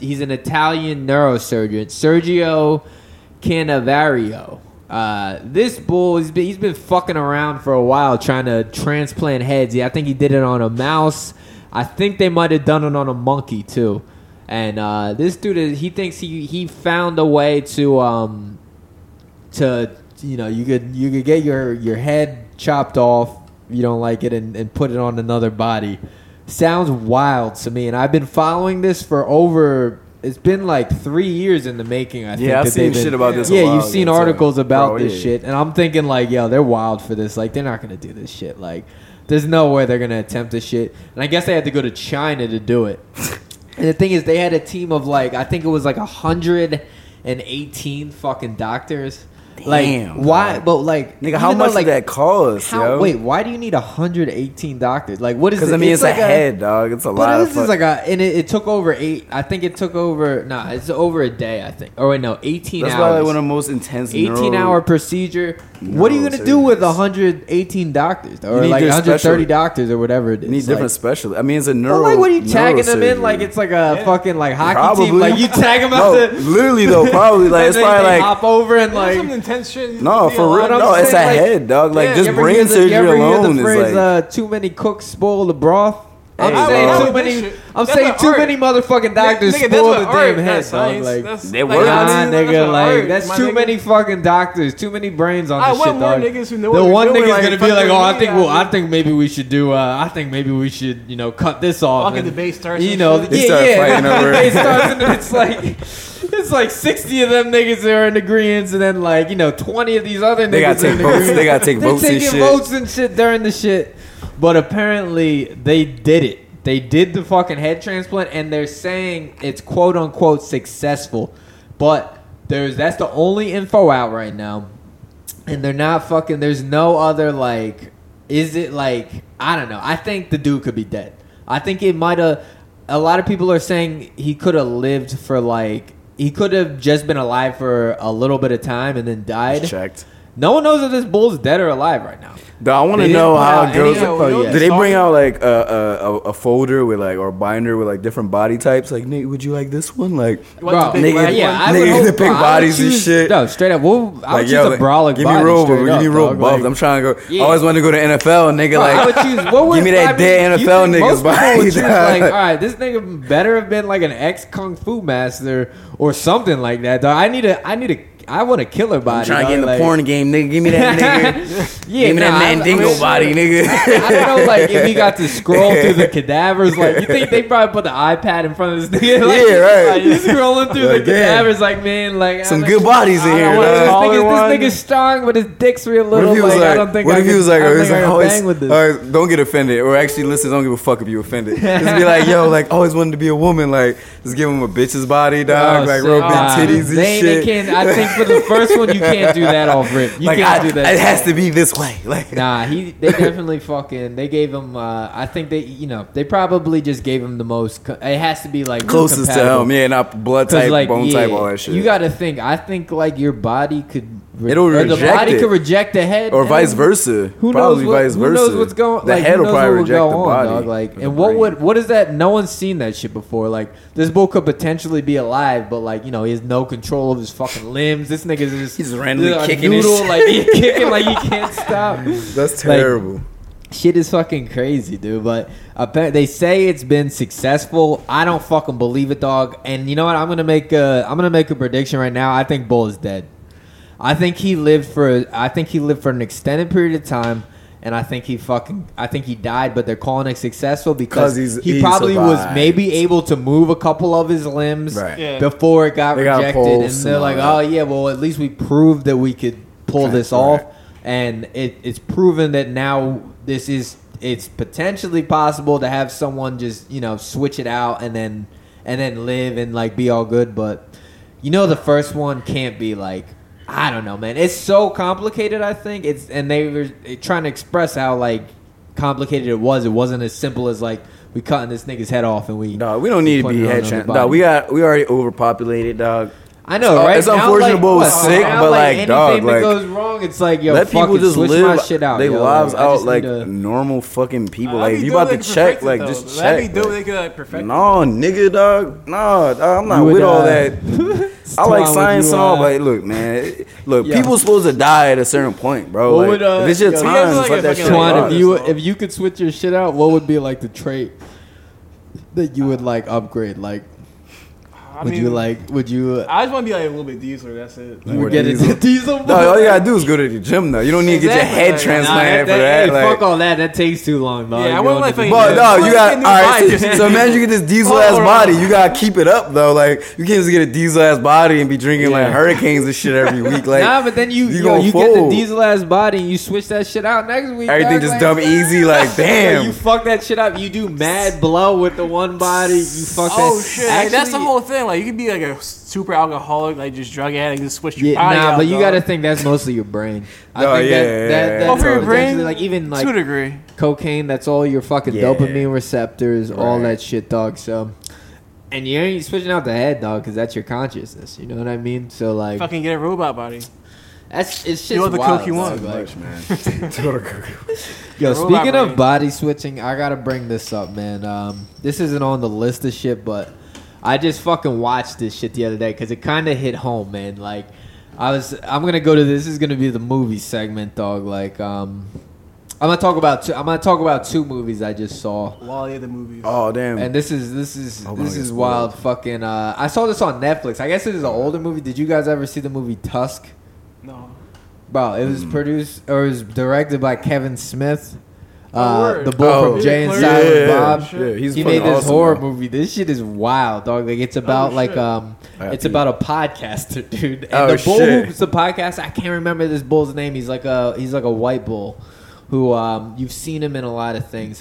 He's an Italian neurosurgeon, Sergio Canavero. This bull, he's been fucking around for a while trying to transplant heads. Yeah, I think he did it on a mouse. I think they might have done it on a monkey too. And this dude, he thinks he found a way to you could get your head chopped off. You don't like it and put it on another body. Sounds wild to me. And I've been following this for over. It's been like 3 years in the making, I think. Yeah, I've seen shit about this. Yeah, you've seen articles about this shit. And I'm thinking like, yo, they're wild for this. Like, they're not going to do this shit. Like, there's no way they're going to attempt this shit. And I guess they had to go to China to do it. And the thing is, they had a team of like, I think it was like 118 fucking doctors. Damn, like why? God. But like, nigga, how much did that cost? Wait, why do you need 118 doctors? Like, what is? Because I mean, it's like a head, dog. It's a lot. This is like and it took over 8. I think it took over. Nah, it's over a day. I think. Oh wait, no, 18 hours. That's probably one of the most intense. 18-hour procedure. What are you gonna do with 118 doctors, or like 130 doctors, or whatever it is? You need different specialists. I mean, it's a neuro. Like, what are you tagging them in? Like, it's like a fucking like hockey team. Like, you tag them out to literally though. Probably like it's probably like hop over and like. Shit, no, for real. No, it's a head, dog. Like, just brain surgery alone is like too many cooks spoil the broth. I'm saying too many motherfucking doctors spoil the damn head, dog. Like, they work, nigga. Like, that's too many fucking doctors, too many brains on this shit, dog. The one nigga's gonna be like, oh, I think maybe we should do. I think maybe we should, cut this off. The debate starts. They start fighting over. It's like. It's like 60 of them niggas that are in agreement, and then like 20 of these other niggas. They gotta take votes. They're taking votes and shit during the shit. But apparently they did it. They did the fucking head transplant, and they're saying it's quote unquote successful. But that's the only info out right now, and they're not fucking. There's no other like. Is it like I don't know? I think the dude could be dead. I think it might have. A lot of people are saying he could have lived for like. He could have just been alive for a little bit of time and then died. Checked. No one knows if this bull's dead or alive right now. Though I want to know how girls. Did they bring out like a folder with like or a binder with like different body types? Like, nigga, would you like this one? Like, bro, nigga, the pink bodies and shit. No, straight up. I would choose a brolic. Give me real, buff. I'm trying to go. I always wanted to go to NFL, nigga. Bro, like, give me that dead NFL nigga's body. Like, all right, this nigga better have been like an ex kung fu master or something like that. I want a killer body. I'm trying to get in the porn game, nigga. Give me that nigga. Give me that Mandingo body, nigga. I don't know, like, if he got to scroll through the cadavers. Like, you think they probably put the iPad in front of this nigga? Like, yeah, right. Like, you're scrolling through the cadavers, like, man, like... Some good bodies in here, dog. This nigga's strong, but his dick's real little. Like, I don't think I can... What if he was like, don't get offended. Or actually, listen, don't give a fuck if you offended. Just be like, yo, like, always wanted to be a woman. Like, just give him a bitch's body, dog. Like, real big titties and shit. They can't... I think... For the first one, you can't do that off rip. You can't do that. It has to be this way. Like, nah, they definitely fucking. They gave him. I think they. They probably just gave him the most. It has to be like closest to him. Yeah, not blood type, like, bone type, all that shit. You got to think. I think like your body could. The body could reject the head, or vice versa. Who knows what's going on? The head will probably reject the body. Dog, like, and what is that? No one's seen that shit before. Like, this bull could potentially be alive, but like he has no control of his fucking limbs. This nigga's just randomly kicking his shit. Like, he's kicking like he can't stop. That's terrible. Like, shit is fucking crazy, dude. But apparently they say it's been successful. I don't fucking believe it, dog. And you know what? I'm gonna make a prediction right now. I think bull is dead. I think he lived for an extended period of time. And I think he died, but they're calling it successful because he probably survived. Was maybe able to move a couple of his limbs before it got rejected. And they're like, oh, yeah, well, at least we proved that we could pull this off. And it's proven that now it's potentially possible to have someone just, switch it out and then live and, be all good. But, the first one can't be, I don't know, man. It's so complicated, I think. And they were trying to express how, complicated it was. It wasn't as simple as, we cutting this nigga's head off and we... No, we don't need to be headshot. No, we already overpopulated, dog. I know, right? It's unfortunate, sick, but, dog, anything that goes wrong, it's like, yo, let people just live my shit out. They lives out normal fucking people. You about to check, just check. Let me do it, perfect. No, nigga, dog. No, I'm not with all that... I like science and all, but look, man. Look, people supposed to die at a certain point, bro. What would, if it's your time, let that shit out. If you could switch your shit out, what would be the trait that you would upgrade? Would you? I just want to be a little bit diesel. That's it. You would get into diesel. No, all you gotta do is go to the gym, though. You don't need to get your head transplanted for that. Hey, fuck all that. That takes too long, dog. Yeah, I wouldn't but no, you got all right. So imagine you get this diesel ass body. You gotta keep it up though. You can't just get a diesel ass body and be drinking hurricanes and shit every week. Nah, but then you get the diesel ass body and you switch that shit out next week. Everything just dumb easy. Damn, you fuck that shit up. You do mad blow with the one body. You fuck that. Oh shit, that's the whole thing. You could be a super alcoholic, just drug addict, just switch your body out. But you got to think that's mostly your brain. I think that's for your brain, even to a degree. Cocaine, that's all your fucking dopamine receptors, all that shit, dog. So, and you ain't switching out the head, dog, because that's your consciousness. You know what I mean? So fucking get a robot body. That's it's shit's wild. The coke you want, man. Yo, speaking of body switching, I gotta bring this up, man. This isn't on the list of shit, but. I just fucking watched this shit the other day because it kind of hit home, man. I'm gonna go to this is gonna be the movie segment, dog. I'm gonna talk about two movies I just saw. Wally of the movies. Oh damn! And this is wild, fucking. I saw this on Netflix. I guess it is an older movie. Did you guys ever see the movie Tusk? No. Bro, it was directed by Kevin Smith. The boy from Jay and Silent Bob. Sure. He made this horror movie. This shit is wild, dog. It's about a podcaster, dude. And the bull who's the podcaster, I can't remember this bull's name. He's like a white bull who you've seen him in a lot of things.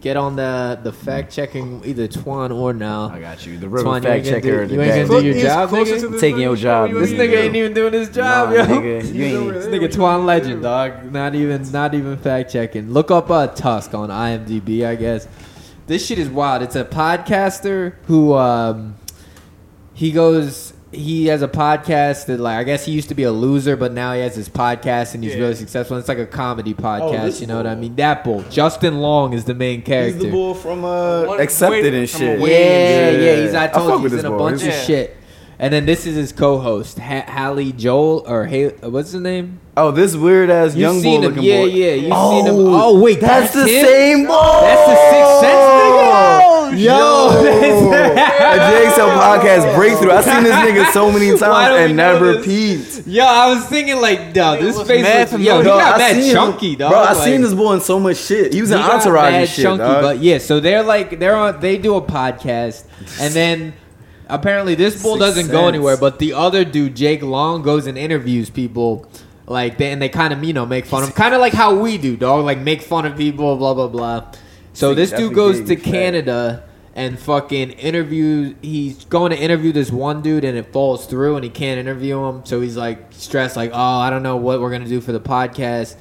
Get on the fact checking either Twan or now. I got you. The real fact checker. You ain't gonna do your job, nigga. Taking your job. This nigga ain't even doing his job, yo. This nigga Twan legend, dog. Not even fact checking. Look up Tusk on IMDb, I guess. This shit is wild. It's a podcaster who he has a podcast that I guess he used to be a loser, but now he has his podcast and he's really successful. And it's a comedy podcast, you know what I mean? That bull. Justin Long is the main character. He's the bull from Accepted and shit. Yeah. He's in a bunch of shit. And then this is his co-host, Hallie Joel, or what's his name? Oh, this weird-ass young boy looking boy. Yeah, you've seen him. Oh, wait, that's the same boy. That's the Sixth Sense nigga. Yo. The JXL podcast breakthrough. I've seen this nigga so many times and never peeped. Yo, I was thinking dog, this face mad looks, yo, he got mad chunky, dog. Bro, I've seen this boy in so much shit. He was in Entourage and shit, chunky, dog. But yeah, so they do a podcast, and then... Apparently, this bull doesn't go anywhere, but the other dude, Jake Long, goes and interviews people, and they kind of, make fun of him. Kind of like how we do, dog, make fun of people, blah, blah, blah. So this dude goes to Canada and fucking interviews. He's going to interview this one dude, and it falls through, and he can't interview him. So he's, stressed, oh, I don't know what we're going to do for the podcast.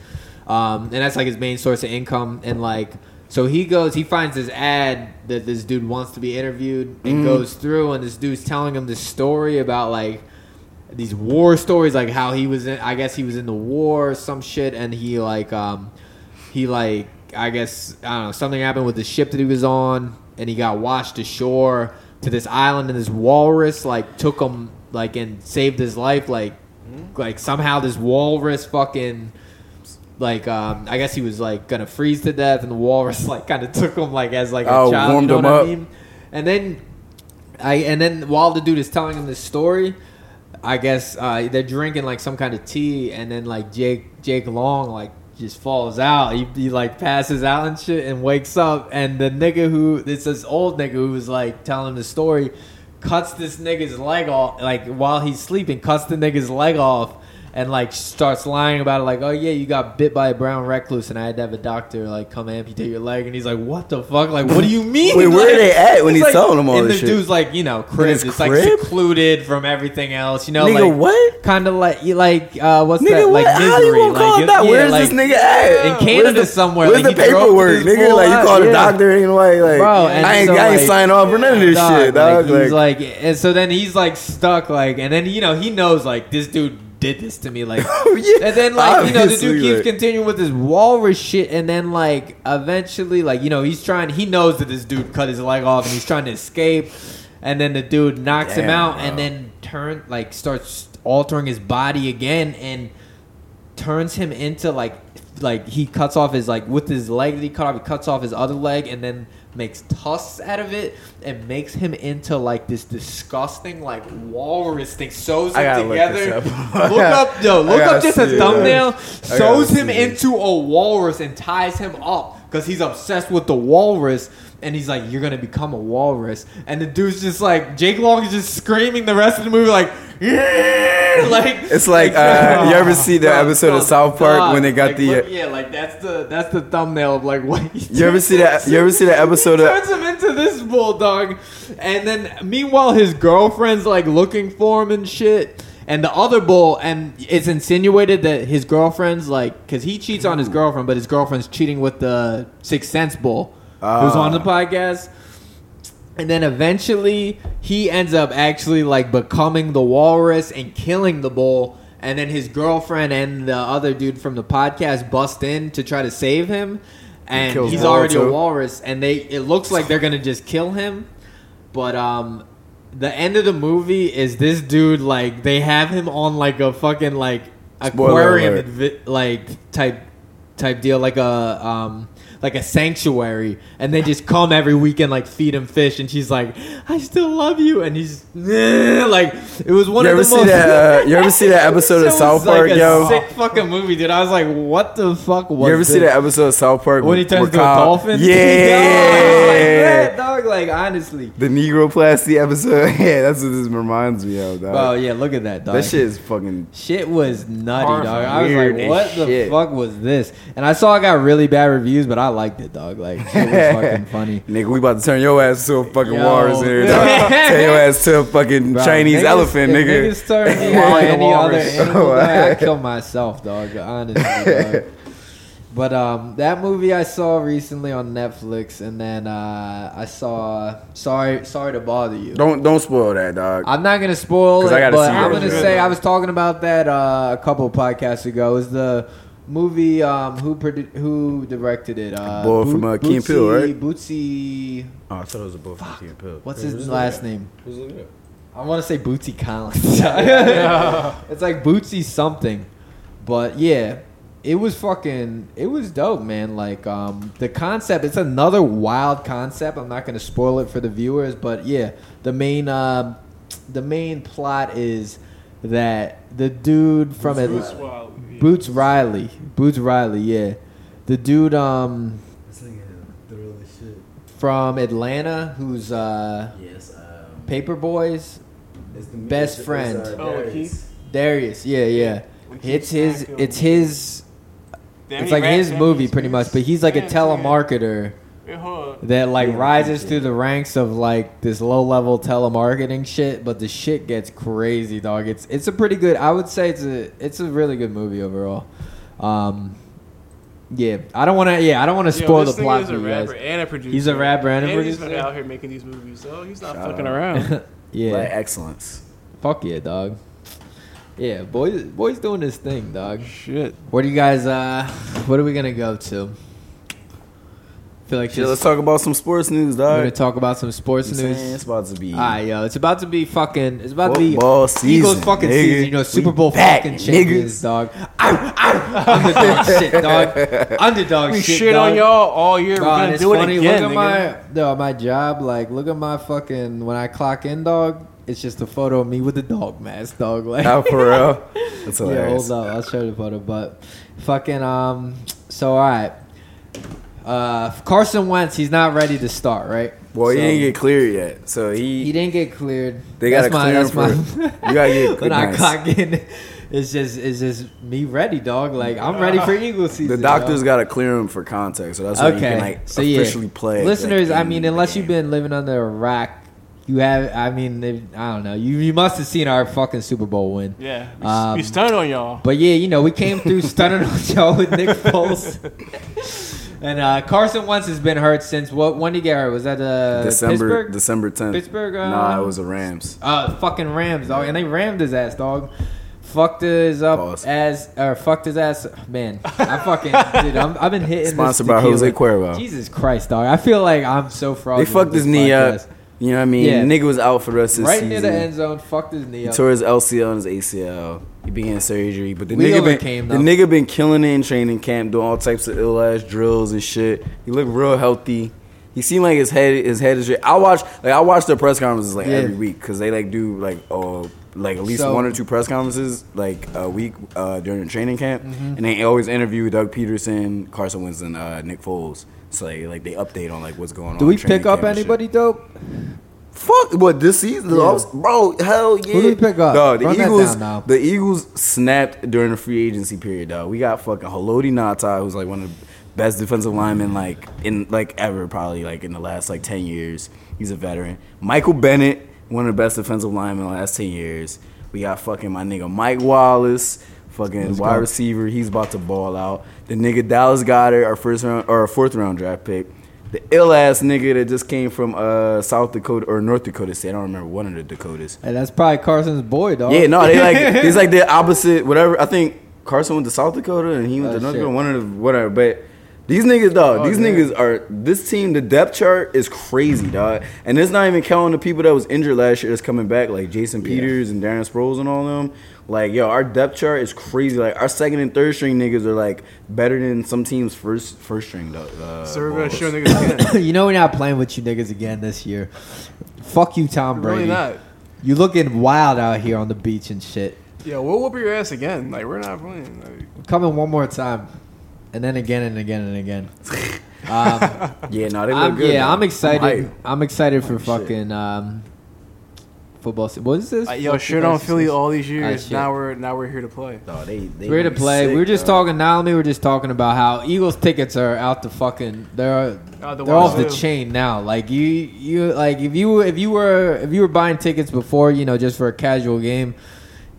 And that's, his main source of income, and, so he finds this ad that this dude wants to be interviewed and goes through, and this dude's telling him this story about, these war stories, how he was in, I guess he was in the war or some shit, and he, I guess, I don't know, something happened with the ship that he was on, and he got washed ashore to this island, and this walrus, took him, and saved his life, somehow this walrus fucking... I guess he was gonna freeze to death, and the walrus kind of took him as a child, warmed him up. I mean? And then while the dude is telling him this story, I guess they're drinking like some kind of tea, and then like Jake Long like just falls out. He like passes out and shit, and wakes up. And the nigga who, it's this old nigga who was like telling the story, cuts this nigga's leg off, like while he's sleeping, cuts the nigga's leg off, and like starts lying about it, like, oh yeah, you got bit by a brown recluse, and I had to have a doctor like come amputate your leg. And he's like, what the fuck? Like, what do you mean? Wait, like, where are they at when he's like, telling them all this shit? And the dude's like, you know, crib. It's like secluded from everything else. You know, nigga, like what? Kind of like what's nigga, that? What? Like misery. How you gonna call like, that? Yeah, where's like, this nigga at? In Canada somewhere. Where's like, the paperwork, nigga? Like you call the doctor, ain't like, bro. And I ain't sign off for none of this shit, dog. He's like, and so then he's like stuck, like, and then you know he knows like this dude did this to me, like, oh, yeah. And then like obviously, you know, the dude keeps continuing with his walrus shit, and then like eventually, like, you know, he's trying. He knows that this dude cut his leg off, and he's trying to escape, and then the dude knocks him out, bro. And then starts altering his body again, and turns him into like he cuts off his like with his leg that he cut off, he cuts off his other leg, and then makes tusks out of it and makes him into like this disgusting like walrus thing. Sews him together. Look up just a thumbnail. Sews him into a walrus and ties him up because he's obsessed with the walrus. And he's like, you're gonna become a walrus. And the dude's just like, Jake Long is just screaming the rest of the movie like, yeah! Like it's like you ever see the episode of South Park when they got like, the like that's the thumbnail of like what he you ever see that episode of turns him into this bulldog, and then meanwhile his girlfriend's like looking for him and shit. And the other bull, and it's insinuated that his girlfriend's like, because he cheats on his girlfriend, but his girlfriend's cheating with the Sixth Sense bull who's on the podcast. And then eventually he ends up actually like becoming the walrus and killing the bull. And then his girlfriend and the other dude from the podcast bust in to try to save him. And he's already a walrus. And it looks like they're going to just kill him. But the end of the movie is this dude, like, they have him on like a fucking like aquarium like type deal, like a like a sanctuary, and they just come every weekend, like feed him fish, and she's like, "I still love you," and he's like, "It was one of the most." You ever see that episode of South Park? Like a sick fucking movie, dude. I was like, "What the fuck was?" You ever see that episode of South Park when he turns into a dolphin? Yeah, like that, dog. Like honestly, the Negroplasty episode. Yeah, that's what this reminds me of, dog. Oh yeah, look at that, dog. That shit is fucking. Shit was nutty, dog. I was like, "What the fuck was this?" And I saw I got really bad reviews, but I liked it, dog. Like, it was fucking funny. Nigga, we about to turn your ass to a fucking walrus in here, dog. Turn your ass to a fucking Chinese elephant, nigga. Niggas turn me into any other animal, dog, I kill myself, dog. Honestly, dog. But that movie I saw recently on Netflix, and then I saw Sorry to Bother You. Don't spoil that, dog. I'm not gonna spoil it, but I'm gonna say I was talking about that a couple podcasts ago. It was the movie, who directed it? Boy from Key & Peele, right? Bootsy. Oh, I thought it was a boy from Key & Peele. What's his last name? Who's it? I want to say Bootsy Collins. It's like Bootsy something, but yeah, it was dope, man. Like the concept, it's another wild concept. I'm not gonna spoil it for the viewers, but yeah, the main plot is that the dude from Atlanta. Boots Riley, yeah. The dude from Atlanta who's Paperboy's best friend. Darius, yeah. It's like his movie pretty much, but he's like a telemarketer that like rises through the ranks of like this low level telemarketing shit, but the shit gets crazy, dog. It's a pretty good. I would say it's a really good movie overall. Yeah, I don't want to spoil the plot for you guys. And a producer. He's a rapper and a producer. He's been out here making these movies, so he's not fucking around. Yeah, like excellence. Fuck yeah, dog. Yeah, boy's doing his thing, dog. Shit. What do you guys? What are we gonna go to? Feel like let's talk about some sports news, dog. We're gonna talk about some sports news. It's about to be. Alright, yo, it's about to be fucking. It's about football to be season, Eagles fucking nigga. Season. You know, Super Bowl back, fucking champions, niggas. Dog. Underdog shit, dog. Underdog we shit dog. On y'all all year. God, we're gonna do funny. It again. Look at my job. Like, look at my fucking when I clock in, dog. It's just a photo of me with a dog mask, dog. Like, oh, for real? That's hilarious. Yeah, hold up. I'll show you the photo. But fucking, so all right. Carson Wentz, he's not ready to start, right? Well, he didn't get cleared yet. So he didn't get cleared. They got to clear him for you got to get cleared. It's just me ready, dog. Like, I'm ready for Eagles season. The doctor's got to clear him for contact, so that's how you can, like, so officially play. Listeners, like, I mean, unless you've been living under a rock, you have. I mean, I don't know. You must have seen our fucking Super Bowl win. Yeah, we stunned on y'all. But yeah, you know, we came through stunning on y'all with Nick Foles. And Carson Wentz has been hurt since what? When did he get hurt? Was that Pittsburgh? December 10th. Pittsburgh. Nah, it was the Rams. Fucking Rams, dog, and they rammed his ass, dog. Fucked his ass, man. I fucking dude. I've been hitting. Sponsored by Jose Cuervo. Jesus Christ, dog. I feel like I'm so froggy. They fucked his knee up. You know what I mean? Yeah. Nigga was out for the rest of the season. Right near the end zone, fucked his knee up. He tore his LCL and his ACL. He began surgery, but the nigga been killing it in training camp, doing all types of ill ass drills and shit. He looked real healthy. He seemed like his head is shit. I watch the press conferences every week because they do at least one or two press conferences like a week during the training camp, and they always interview Doug Peterson, Carson Wentz, and Nick Foles. So they update on what's going on. Do we pick up anybody dope? Fuck what this season, bro? Hell yeah. Who do we pick up? Dog, the Eagles snapped during the free agency period. Dog, we got fucking Haloti Ngata, who's one of the best defensive linemen ever, probably in the last 10 years. He's a veteran. Michael Bennett, one of the best defensive linemen in the last 10 years. We got fucking my nigga Mike Wallace, fucking wide receiver. He's about to ball out. The nigga Dallas Goedert, our fourth round draft pick. The ill ass nigga that just came from South Dakota or North Dakota State. I don't remember, one of the Dakotas. Hey, that's probably Carson's boy, dog. Yeah, no, they he's the opposite. Whatever. I think Carson went to South Dakota and he went to North Dakota. One of the whatever, but. These niggas, dog. Niggas are. This team, the depth chart is crazy, dog. And it's not even counting the people that was injured last year that's coming back, like Jason Peters and Darren Sproles and all them. Our depth chart is crazy. Our second and third string niggas are better than some teams' first string, dog. So we're gonna show niggas again. You know we're not playing with you niggas again this year. Fuck you, Tom Brady. Really not. You looking wild out here on the beach and shit. Yeah, we'll whoop your ass again. We're not playing. Coming one more time. And then again and again and again. They look good. Yeah, man. I'm excited. I'm excited for fucking football. What is this? Yo, shirt on Philly all these years. Now we're here to play. No, they we're here to play. Sick, we were just talking. Not only we were just talking about how Eagles tickets are out the fucking. They're off the chain now. If you were buying tickets before, just for a casual game,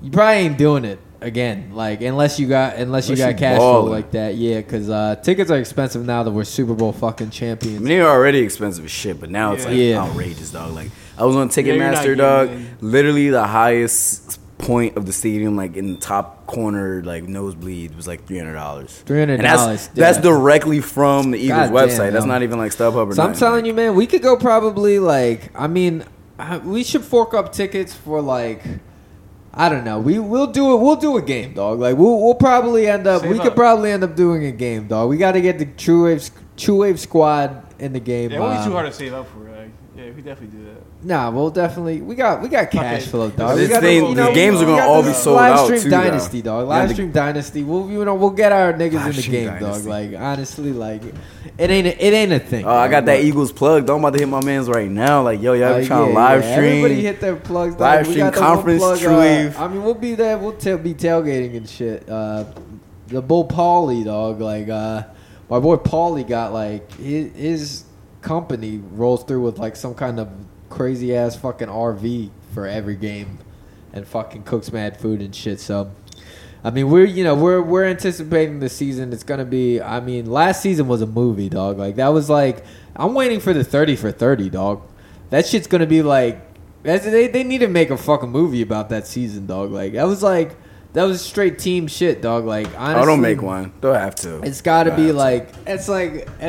you probably ain't doing it. Again, unless you got cash flow like that, yeah, because tickets are expensive now that we're Super Bowl fucking champions. I mean, they were already expensive as shit, but now it's outrageous, dog. I was on Ticketmaster, dog. Literally the highest point of the stadium, in the top corner, nosebleed, was $300. $300. That's directly from the Eagles website. That's not even StubHub or so. I'm telling you, man, we could go probably we should fork up tickets for I don't know. We'll do it. We'll do a game, dog. We'll probably end up. We could probably end up doing a game, dog. We got to get the True Wave squad in the game. Yeah, it won't be too hard to save up for. Yeah, we definitely do that. Nah, we'll definitely. We got cash flow, dog. These games are gonna all be sold out too. Live stream dynasty, dog. Live stream dynasty. We'll get our niggas in the game, dog. Honestly, it ain't a thing. Oh, I got that Eagles plug. I'm about to hit my man's right now. Y'all trying to live stream. Everybody hit their plugs. Live stream conference, True Wave. I mean, we'll be there. We'll be tailgating and shit. The bull Paulie, dog. My boy Paulie got his company rolls through with some kind of crazy ass fucking RV for every game, and fucking cooks mad food and shit. So, I mean, we're anticipating the season. It's gonna be. I mean, last season was a movie, dog. That was I'm waiting for the 30 for 30, dog. That shit's gonna be they need to make a fucking movie about that season, dog. That was straight team shit, dog. Honestly, I don't make one. They'll have to. It's got to be it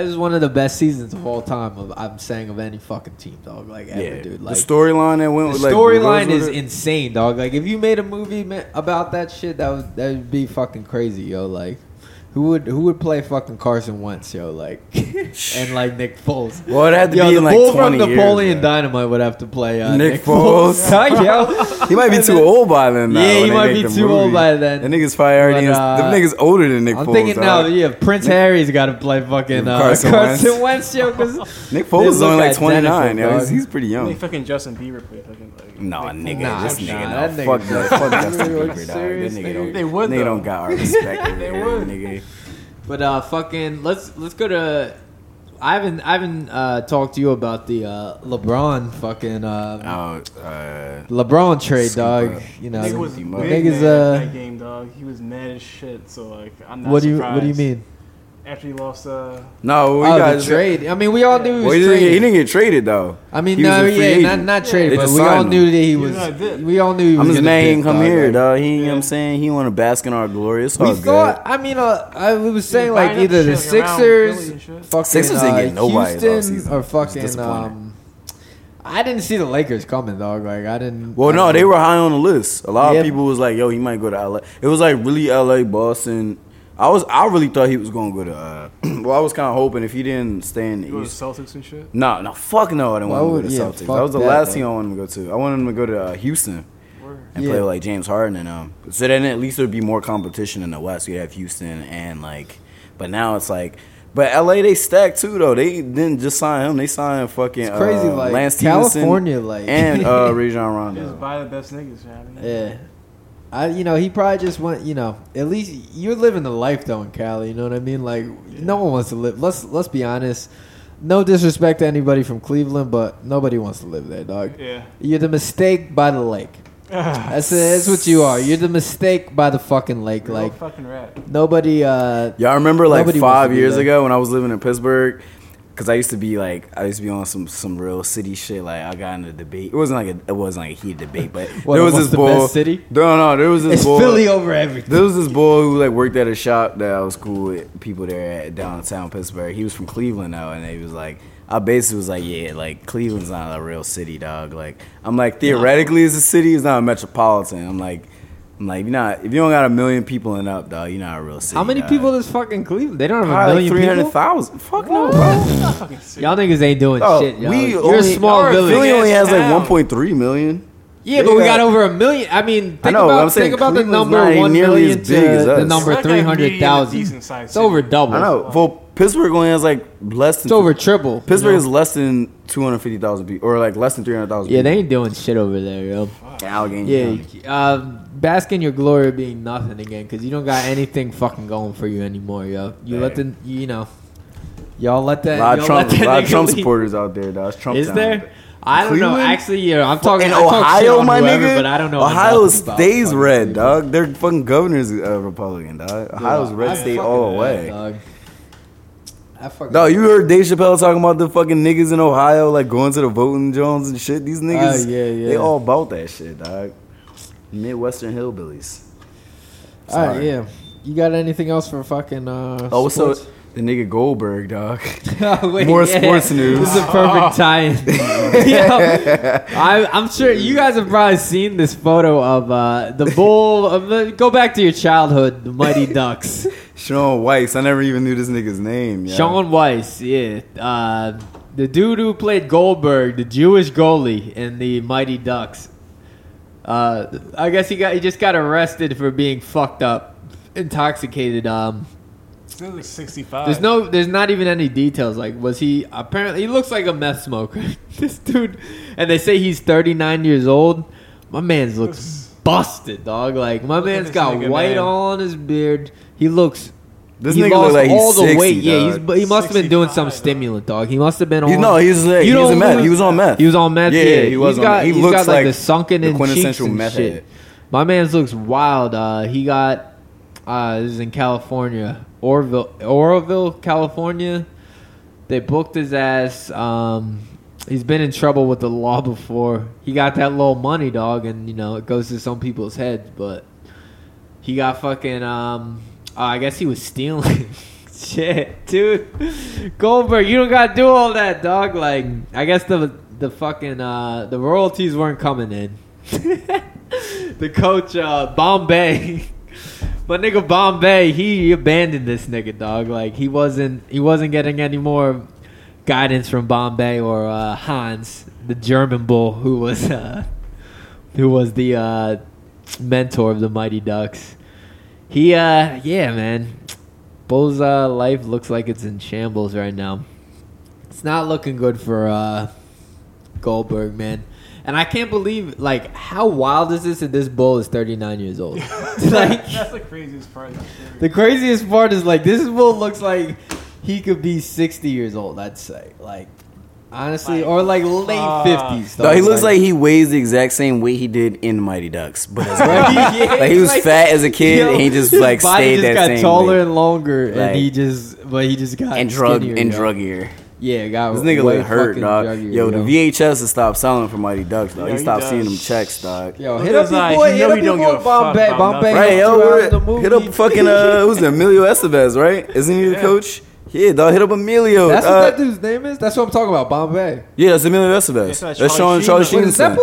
was one of the best seasons of all time. I'm saying of any fucking team, dog. Ever, dude. The storyline that went with storyline is insane, dog. If you made a movie about that shit, that would be fucking crazy, yo. Who would play fucking Carson Wentz, yo? Like, and like Nick Foles. Well, it had to be like 20 years. From Napoleon years, Dynamite would have to play Nick Foles. Yo, he might be too old by then. Now, yeah, he might be too old by then. That nigga's probably already. Niggas older than Nick Foles. I'm thinking now. Yeah, Prince Harry's got to play fucking Carson Wentz, yo. Nick Foles is only like 29. Yo, he's pretty young. They fucking Justin Bieber played fucking like. Nah, this nigga. Fuck Justin Bieber, dog. They would. They don't got our respect. They would. But fucking let's go to I haven't talked to you about the LeBron fucking LeBron trade, dog. Up. You know, niggas that game, dog. He was mad as shit. So like, I'm not surprised. What do you mean? After he lost, the trade. I mean, we all knew he was traded. He didn't get traded though. I mean, not traded, but we all knew that he was. We all knew he was. I'm just mad he didn't come here, dog. You know what I'm saying? He want to bask in our glory. It's all good. I was saying like either the Sixers didn't get nobody last season, or fucking I didn't see the Lakers coming, dog. Like I didn't. Well, no, they were high on the list. A lot of people was like, "Yo, he might go to LA." It was like really LA, Boston. I really thought he was gonna go to. Well, I was kind of hoping if he didn't stay in the East. Go to Celtics and shit. No, fuck no. I didn't want him to go to Celtics. That was the last team I wanted him to go to. I wanted him to go to Houston and play like James Harden and So then at least there'd be more competition in the West. We'd have Houston and like. But now it's like. But LA, they stacked too though. They didn't just sign him. They signed fucking crazy, like, Lance California Stevenson like and Rajon Rondo. Just buy the best niggas, man. Yeah. He probably just went, at least you're living the life though in Cali, you know what I mean? Like, no one wants to live. Let's be honest. No disrespect to anybody from Cleveland, but nobody wants to live there, dog. Yeah. You're the mistake by the lake. That's what you are. You're the mistake by the fucking lake. You're like, fucking rat. Nobody, I remember like 5 years ago when I was living in Pittsburgh. Cause I used to be on some real city shit. Like I got in a debate. It wasn't like a heated debate, but there was this boy. Best city? No, there was this boy. It's Philly over everything. There was this boy who like worked at a shop that I was cool with people there at downtown Pittsburgh. He was from Cleveland though, and he was like, I basically was like, yeah, like Cleveland's not a real city, dog. Like I'm like theoretically it's a city, it's not a metropolitan. I'm like, you're not, if you don't got 1 million people and up, dog, you're not a real city. How many people is fucking Cleveland? They don't have 1 million people? 300,000. Fuck no, bro. Y'all niggas ain't doing shit, yo. You're a small village. Philly only has like 1.3 million. Yeah, but we got over 1 million. I mean, think about the number 1 million to the number 300,000. It's over double. I know. Well, Pittsburgh only has like less than... It's over triple. Pittsburgh is less than 250,000 people, or like less than 300,000 people. Yeah, they ain't doing shit over there, yo. Allegheny. Yeah, bask in your glory of being nothing again, because you don't got anything fucking going for you anymore, yo. A lot of Trump supporters out there, dog. It's Trump is there? I don't know. Actually, I'm talking in Ohio, my nigga. But I don't know. Ohio stays red, dog. Their fucking governor's Republican, dog. Ohio's red state all the way. No, you heard Dave Chappelle talking about the fucking niggas in Ohio, like going to the voting Jones and shit. These niggas, they all about that shit, dog. Midwestern hillbillies. All right, yeah. You got anything else for fucking? Sports? So the nigga Goldberg, dog. Sports news. This is a perfect tie-in. I'm sure you guys have probably seen this photo of the bull. Go back to your childhood, the Mighty Ducks. Sean Weiss. I never even knew this nigga's name. Yo. Sean Weiss. Yeah. The dude who played Goldberg, the Jewish goalie in the Mighty Ducks. I guess he just got arrested for being fucked up, intoxicated. He was like 65. There's not even any details. Like, was he? Apparently, he looks like a meth smoker. This dude, and they say he's 39 years old. My man's looks busted, dog. Like my man's got white all on his beard. He looks. This he nigga lost like all the 60, weight. Dog. Yeah, he must have been doing some stimulant, dog. He must have been on. No, he was a meth. He was on meth. He was on meth. Yeah, he was. He looks got like the sunken in cheeks and meth shit. Head. My man's looks wild. He got. This is in California, Oroville, California. They booked his ass. He's been in trouble with the law before. He got that little money, dog, and it goes to some people's heads. But he got fucking. I guess he was stealing. Shit, dude. Goldberg, you don't gotta do all that, dog. Like, I guess the fucking the royalties weren't coming in. The coach, Bombay But nigga Bombay, he abandoned this nigga, dog. Like he wasn't getting any more guidance from Bombay or Hans, the German bull, who was the mentor of the Mighty Ducks. He, yeah, man. Bull's life looks like it's in shambles right now. It's not looking good for Goldberg, man. And I can't believe, like, how wild is this that this bull is 39 years old? Like, that's the craziest part. The craziest part is, like, this bull looks like he could be 60 years old, I'd say. Like, honestly, or like late 50s. No, he looks like he weighs the exact same weight he did in Mighty Ducks, but as well. Yeah, like he was like, fat as a kid, yo, and he just like stayed just that same. He got taller weight. And longer, like, and he just got skinnier and druggier. Yeah, got this nigga like hurt, dog. Druggier, yo, the VHS has stopped selling for Mighty Ducks, dog. Yeah, he stopped seeing them checks, dog. Yo, hit up your boy, Bombay. Right, yo, hit up fucking who's Emilio Estevez, right? Isn't he the coach? Yeah, dog, hit up Emilio. That's what that dude's name is? That's what I'm talking about, Bombay. Yeah, that's Emilio Estevez. That's Charlie Sheen's son.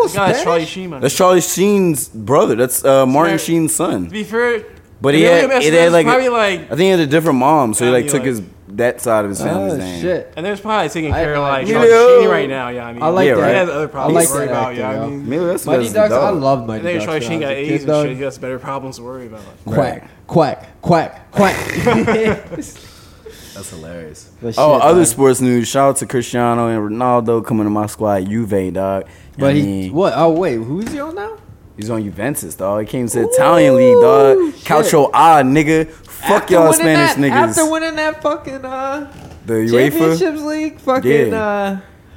That's Charlie Sheen's brother. That's Martin Sheen's son. To be fair, but he had like I think he had a different mom, so he like took his that side of his family's name. Shit. And there's probably taking care of like Charlie Sheen right now, yeah. I mean, I like that. He has other problems to worry about, yeah. I mean, Mighty Ducks, I love Mighty Ducks. I think Charlie Sheen got AIDS and shit. He has better problems to worry about. Quack, quack, quack, quack. That's hilarious. Other sports news. Shout out to Cristiano and Ronaldo coming to my squad, Juve, dog. But what? Oh, wait. Who's he on now? He's on Juventus, dog. He came to the Italian league, dog. Calcio A, nigga. Fuck after y'all Spanish niggas. After winning that fucking the UEFA Championships League, fucking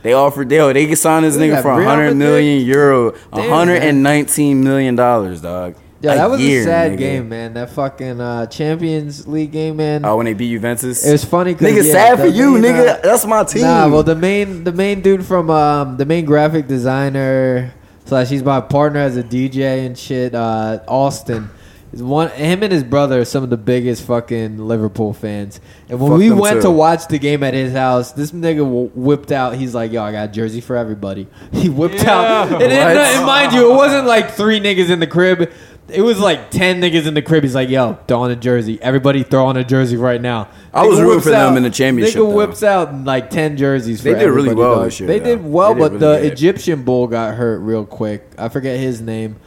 they offered they could sign this nigga for 100 million euro, $119 million, dog. Yeah, that was a sad game, man. That fucking Champions League game, man. Oh, when they beat Juventus? It was funny. Nigga, sad for you, nigga. That's my team. Nah, well, the main dude from the main graphic designer / he's my partner as a DJ and shit, Austin. Him and his brother are some of the biggest fucking Liverpool fans. And when we went to watch the game at his house, this nigga whipped out. He's like, yo, I got a jersey for everybody. He whipped out. And mind you, it wasn't like 3 niggas in the crib. It was like 10 niggas in the crib. He's like, yo, throw on a jersey. Everybody throw on a jersey right now. I was rooting for them in the championship. Nigga whips out like 10 jerseys. They did really well this year. They did well, but the Egyptian bull got hurt real quick. I forget his name.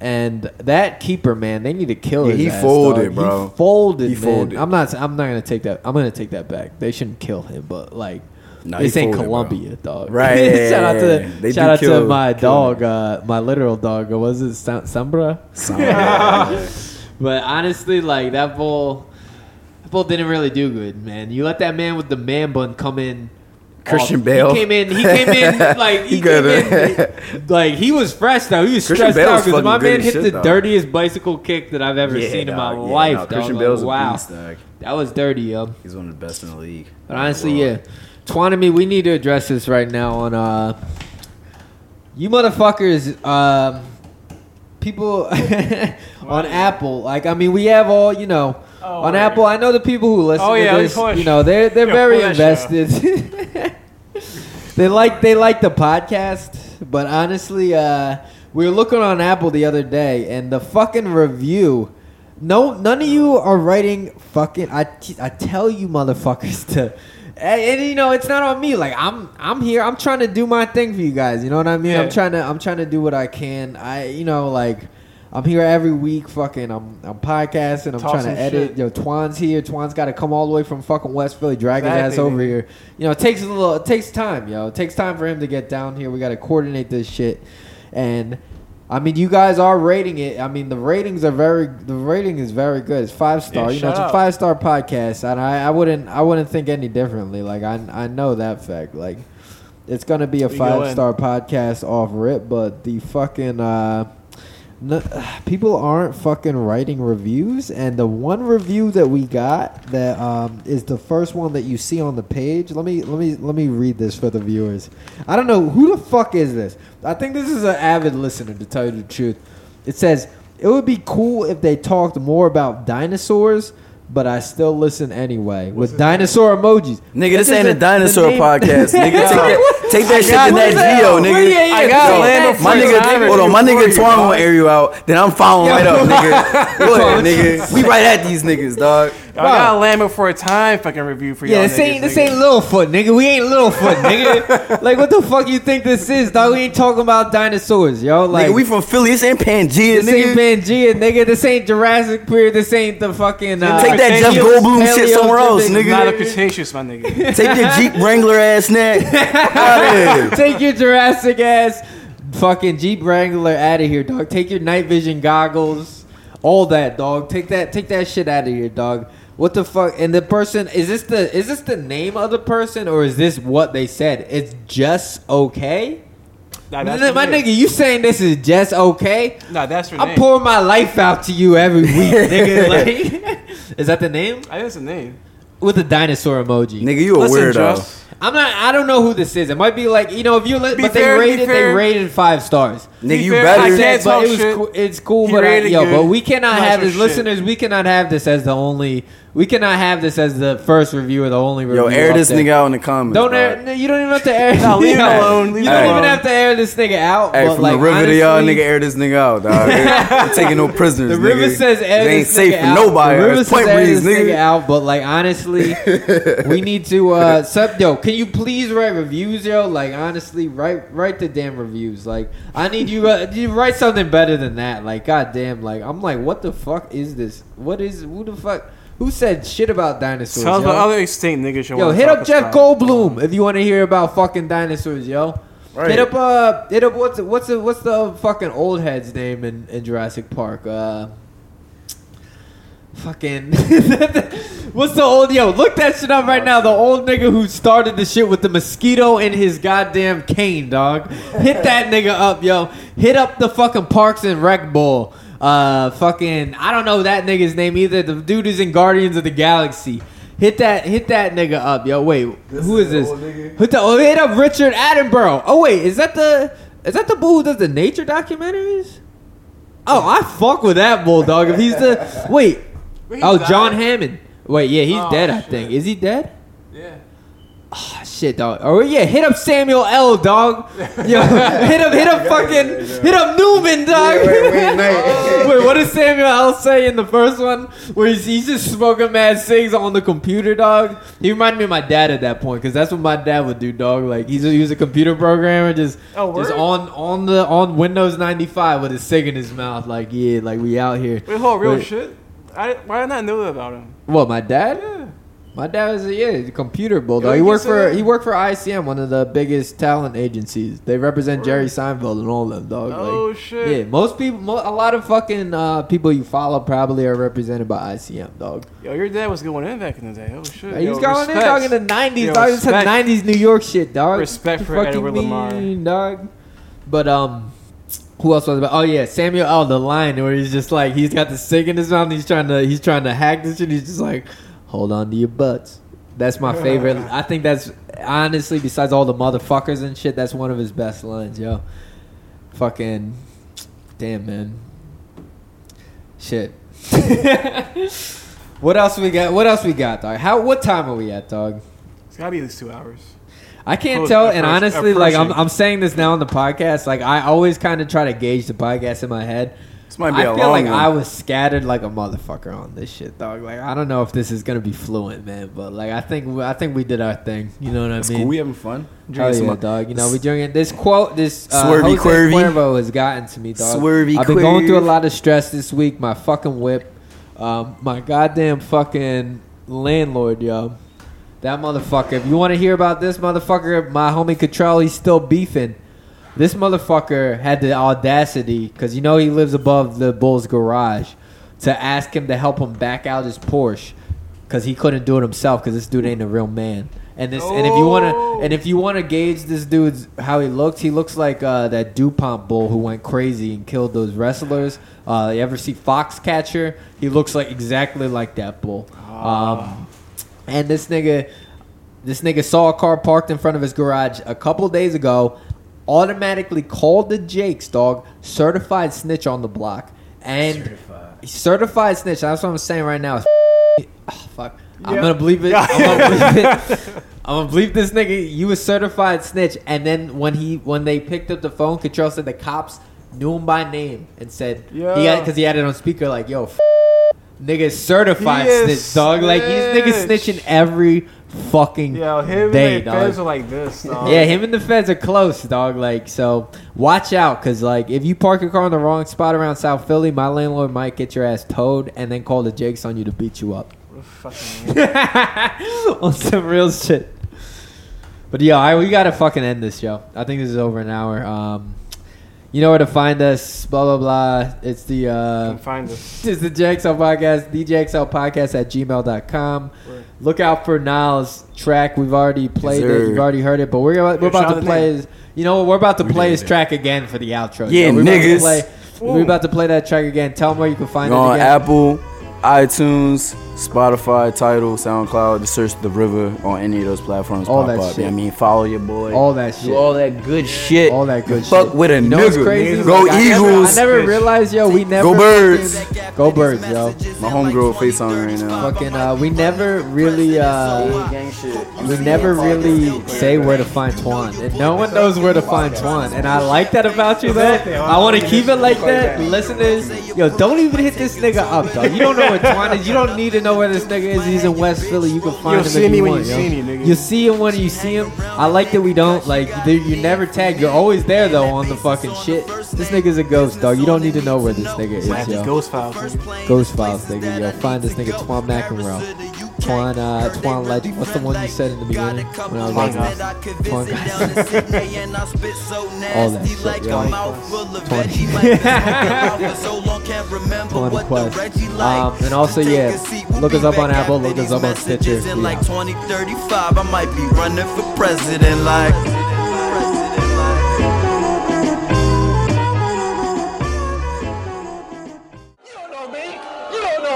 And that keeper, man, they need to kill his ass. He folded, bro. He folded, man. I'm not gonna take that. I'm gonna take that back. They shouldn't kill him, but like. No, this ain't Colombia, dog. Right. shout out to my dog, my literal dog. Was it Sombra? Yeah. But honestly, like that bull didn't really do good, man. You let that man with the man bun come in. Christian Bale. He came in like he came in like he was fresh though. He was stressed out because my man hit the dirtiest bicycle kick that I've ever seen in my life, dog. Christian Bale's a beast, dog. That was dirty, yo. He's one of the best in the league. But honestly, yeah. Twanami, we need to address this right now on you motherfuckers, people on Apple. Like, I mean, we have all, you know, on Apple. I know the people who listen to this, you know, they're very invested. They like the podcast, but honestly, we were looking on Apple the other day, and the fucking review. No, none of you are writing fucking. I tell you, motherfuckers to. And you know it's not on me. Like I'm here. I'm trying to do my thing for you guys. You know what I mean? Yeah. I'm trying to do what I can. I'm here every week. Fucking I'm podcasting. I'm trying to edit. Shit. Yo, Twan's here. Twan's got to come all the way from fucking West Philly, dragging his ass over here. You know, it takes time, yo. It takes time for him to get down here. We got to coordinate this shit. And I mean, you guys are rating it. I mean, the rating is very good. It's 5-star. Yeah, it's a 5-star podcast, and I wouldn't think any differently. Like I know that fact. Like it's gonna be a 5-star podcast off rip, but the fucking people aren't fucking writing reviews. And the one review that we got that is the first one that you see on the page. Let me read this for the viewers. I don't know who the fuck is this. I think this is an avid listener, to tell you the truth. It says, it would be cool if they talked more about dinosaurs, but I still listen anyway with dinosaur emojis. Nigga, this ain't a dinosaur podcast. Nigga, take that shit to Nat Geo, nigga. I got my nigga. Hold on, my nigga Twan gonna air you out. Then I'm following right up, nigga. Go ahead, nigga. We right at these niggas, dog. I got a Lambert for a time fucking review for y'all. Yeah, this ain't Littlefoot, nigga. We ain't Littlefoot, nigga. Like, what the fuck you think this is, dog? We ain't talking about dinosaurs, yo. Like, nigga, we from Philly. This ain't Pangea, nigga. This ain't Pangea, nigga. This ain't Jurassic Period. This ain't the fucking. Take that Jeff Goldblum shit somewhere else, nigga. Not a Cretaceous, my nigga. Take your Jeep Wrangler ass neck. Take your Jurassic ass fucking Jeep Wrangler out of here, dog. Take your night vision goggles, all that, dog. Take that shit out of here, dog. What the fuck? And the person, is this the name of the person, or is this what they said? It's just okay? Nah, my nigga, you saying this is just okay? Nah, that's your name. I pour my life out to you every week, nigga. Like, is that the name? I think it's the name. With a dinosaur emoji. Nigga, you a weirdo. I don't know who this is. It might be like, you know, if you let, but fair, they rated 5 stars. Nigga, you better. I can't talk shit. It's cool, but we cannot have this. Listeners, we cannot have this as the only. We cannot have this as the first review or the only review. Yo, air this nigga out in the comments. Don't air. No, you don't even have to air. No, leave it alone. You don't even have to air this nigga out. Hey, but from the river to y'all, nigga, air this nigga out, dog. I'm taking no prisoners. The river says air this nigga out. It ain't safe for nobody. The river says air this nigga out, but like honestly, we need to. Yo, can you please write reviews, yo? Like honestly, write the damn reviews. Like I need you write something better than that. Like goddamn, like I'm like, what the fuck is this? Who the fuck? Who said shit about dinosaurs? Tell us about other extinct niggas. Yo, hit up Jeff Goldblum if you want to hear about fucking dinosaurs, yo. Right. Hit up. What's the fucking old head's name in Jurassic Park? Fucking. What's the old yo? Look that shit up right now. The old nigga who started the shit with the mosquito in his goddamn cane, dog. Hit that nigga up, yo. Hit up the fucking Parks and Rec bull. Fucking, I don't know that nigga's name either. The dude is in Guardians of the Galaxy. Hit that nigga up, yo. Wait, who is this? Hit up Richard Attenborough. Oh wait, is that the boo who does the nature documentaries? Oh, I fuck with that bulldog. If he's the wait, oh John Hammond. Wait, yeah, he's dead. I think is he dead? Yeah. Oh, shit, dog. Oh yeah, hit up Samuel L. dog. Yo, hit up, fucking, hit up Newman, dog. Wait, what did Samuel L. say in the first one? Where he's just smoking mad cigs on the computer, dog. He reminded me of my dad at that point, because that's what my dad would do, dog. Like he was a computer programmer, just on Windows 95 with a cig in his mouth. Like yeah, like we out here. Wait, hold on, real shit. Why didn't I know that about him? What, my dad? Yeah. My dad was a computer bulldog. Yo, he worked for ICM, one of the biggest talent agencies. They represent Jerry Seinfeld and all them, dog. Oh like, shit! Yeah, most people, a lot of fucking people you follow probably are represented by ICM, dog. Yo, your dad was going in back in the day. Oh shit! Yo, he was going in, dog, in the '90s. Dog, it's some '90s New York shit, dog. Respect for Edward Lamar, dog. But who else was about? Oh yeah, Samuel L. The line where he's just like he's got the cig in his mouth. And he's trying to hack this shit. He's just like. Hold on to your butts. That's my favorite. I think that's, honestly, besides all the motherfuckers and shit, that's one of his best lines, yo. Fucking, damn, man. Shit. What else we got, dog? What time are we at, dog? It's gotta be at least 2 hours. I can't tell, and honestly, like, I'm saying this now on the podcast, like, I always kind of try to gauge the podcast in my head. This might be I a feel long like one. I was scattered like a motherfucker on this shit, dog. Like I don't know if this is gonna be fluent, man, but like I think we did our thing. You know what I mean? Cool. We having fun. Drinking yeah, dog. You know we drinking. This quote, this Jose Cuervo has gotten to me, dog. Swervy I've been going through a lot of stress this week. My fucking whip, my goddamn fucking landlord, yo. That motherfucker. If you want to hear about this motherfucker, my homie Cattrall, he's still beefing. This motherfucker had the audacity, because you know he lives above the Bulls' garage, to ask him to help him back out his Porsche, because he couldn't do it himself, because this dude ain't a real man. And if you wanna gauge this dude's how he looks like that DuPont bull who went crazy and killed those wrestlers. You ever see Foxcatcher? He looks like exactly like that bull. And this nigga saw a car parked in front of his garage a couple days ago. Automatically called the Jakes, dog. Certified snitch on the block. And certified snitch. That's what I'm saying right now. oh, fuck. Yep. I'm gonna bleep it. I'm gonna bleep this nigga. You a certified snitch. And then when they picked up the phone, Cottrell said the cops knew him by name and said, because he had it on speaker, like, yo, nigga certified snitch, dog. Like, these niggas snitching every fucking day, dog. Him and the feds are like this, dog. Yeah, him and the feds are close, dog. Like, so watch out, because, like, if you park your car in the wrong spot around South Philly, my landlord might get your ass towed and then call the Jakes on you to beat you up. Fucking on some real shit. But, yo, we got to fucking end this, yo. I think this is over an hour. You know where to find us, blah, blah, blah. It's the it's the JXL podcast, thejxlpodcast@gmail.com. Right. Look out for Niles' track. We've already played it. You've already heard it. But we're about to play his, you know, we're about to play his track again for the outro. Yeah, so niggas. We're about to play that track again. Tell them where you can find it again. On Apple, iTunes, Spotify, Tidal, SoundCloud. Just search The River on any of those platforms. All that shit. I mean, follow your boy. All that shit. Do all that good shit. All that good shit. Fuck with a nigga. Go Eagles. I never realized, yo, we never. Go Birds. Go Birds, yo. My homegirl face on right now. Fucking, we never really, say where to find Twan. And no one knows where to find Twan. And I like that about you, though. I want to keep it like that. Listeners, yo, don't even hit this nigga up, dog. You don't know where Twan is. You don't need to know where this nigga is. He's in West Philly. You can find him if you want. You see him when you see him. I like that we don't, like, you never tag. You're always there, though, on the fucking shit. This nigga's a ghost, dog. You don't need to know where this nigga is, yo. Ghost files, nigga. Ghost files, nigga. Yo, find this nigga Twan McEnroe. Twan Legend. What's the one you said in the beginning when I was like, Twan God? All that shit, yo. Twan Quest. And also, look us up on Apple, look us up on Stitcher. In like 2035, I might be running for president like. You don't know me. Yeah,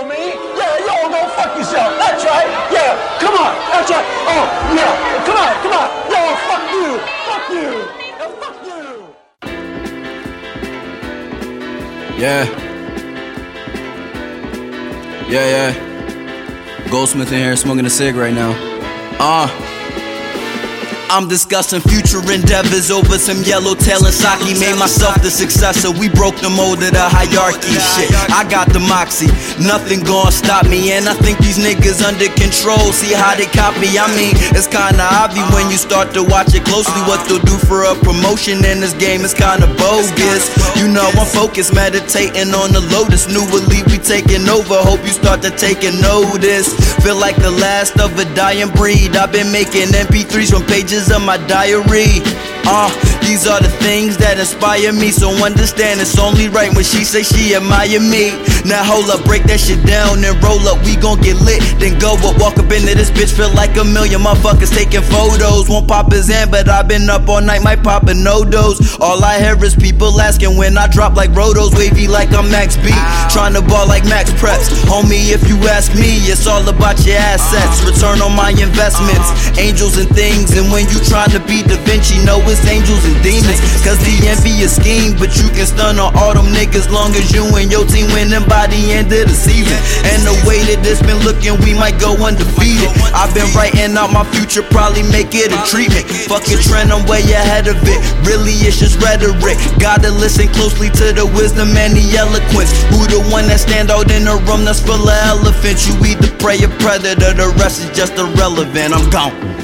yo, go fuck yourself. That's right. Yeah, come on. That's right. Oh, yeah. Come on. Yo, fuck you. Yo, fuck you. Yeah. Yeah. Goldsmith in here smoking a cig right now. I'm discussing future endeavors over some yellowtail and sake. Made myself the successor. We broke the mold of the hierarchy shit. I got the moxie. Nothing gonna stop me. And I think these niggas under control. See how they copy? I mean, it's kinda obvious when you start to watch it closely. What they'll do for a promotion in this game is kinda bogus. You know, I'm focused, meditating on the lotus. New elite, we taking over. Hope you start to take a notice. Feel like the last of a dying breed. I've been making MP3s from pages of my diary. These are the things that inspire me. So understand it's only right when she say she admire me. Now hold up, break that shit down and roll up. We gon' get lit, then go up. Walk up into this bitch, feel like a million motherfuckers taking photos. Won't pop his hand, but I've been up all night, might pop a no-dose. All I hear is people asking when I drop like Rotos. Wavy like I'm Max B, tryna ball like Max Preps. Homie, if you ask me, it's all about your assets. Return on my investments, angels and things. And when you tryna be Da Vinci, know it's angels and demons. Cause the envy is scheme, but you can stun on all them niggas long as you and your team winning by the end of the season. And the way that it's been looking, we might go undefeated. I've been writing out my future, probably make it a treatment. Fucking trend, I'm way ahead of it. Really, it's just rhetoric. Gotta listen closely to the wisdom and the eloquence. Who the one that stand out in a room that's full of elephants? You either prey or predator, the rest is just irrelevant. I'm gone.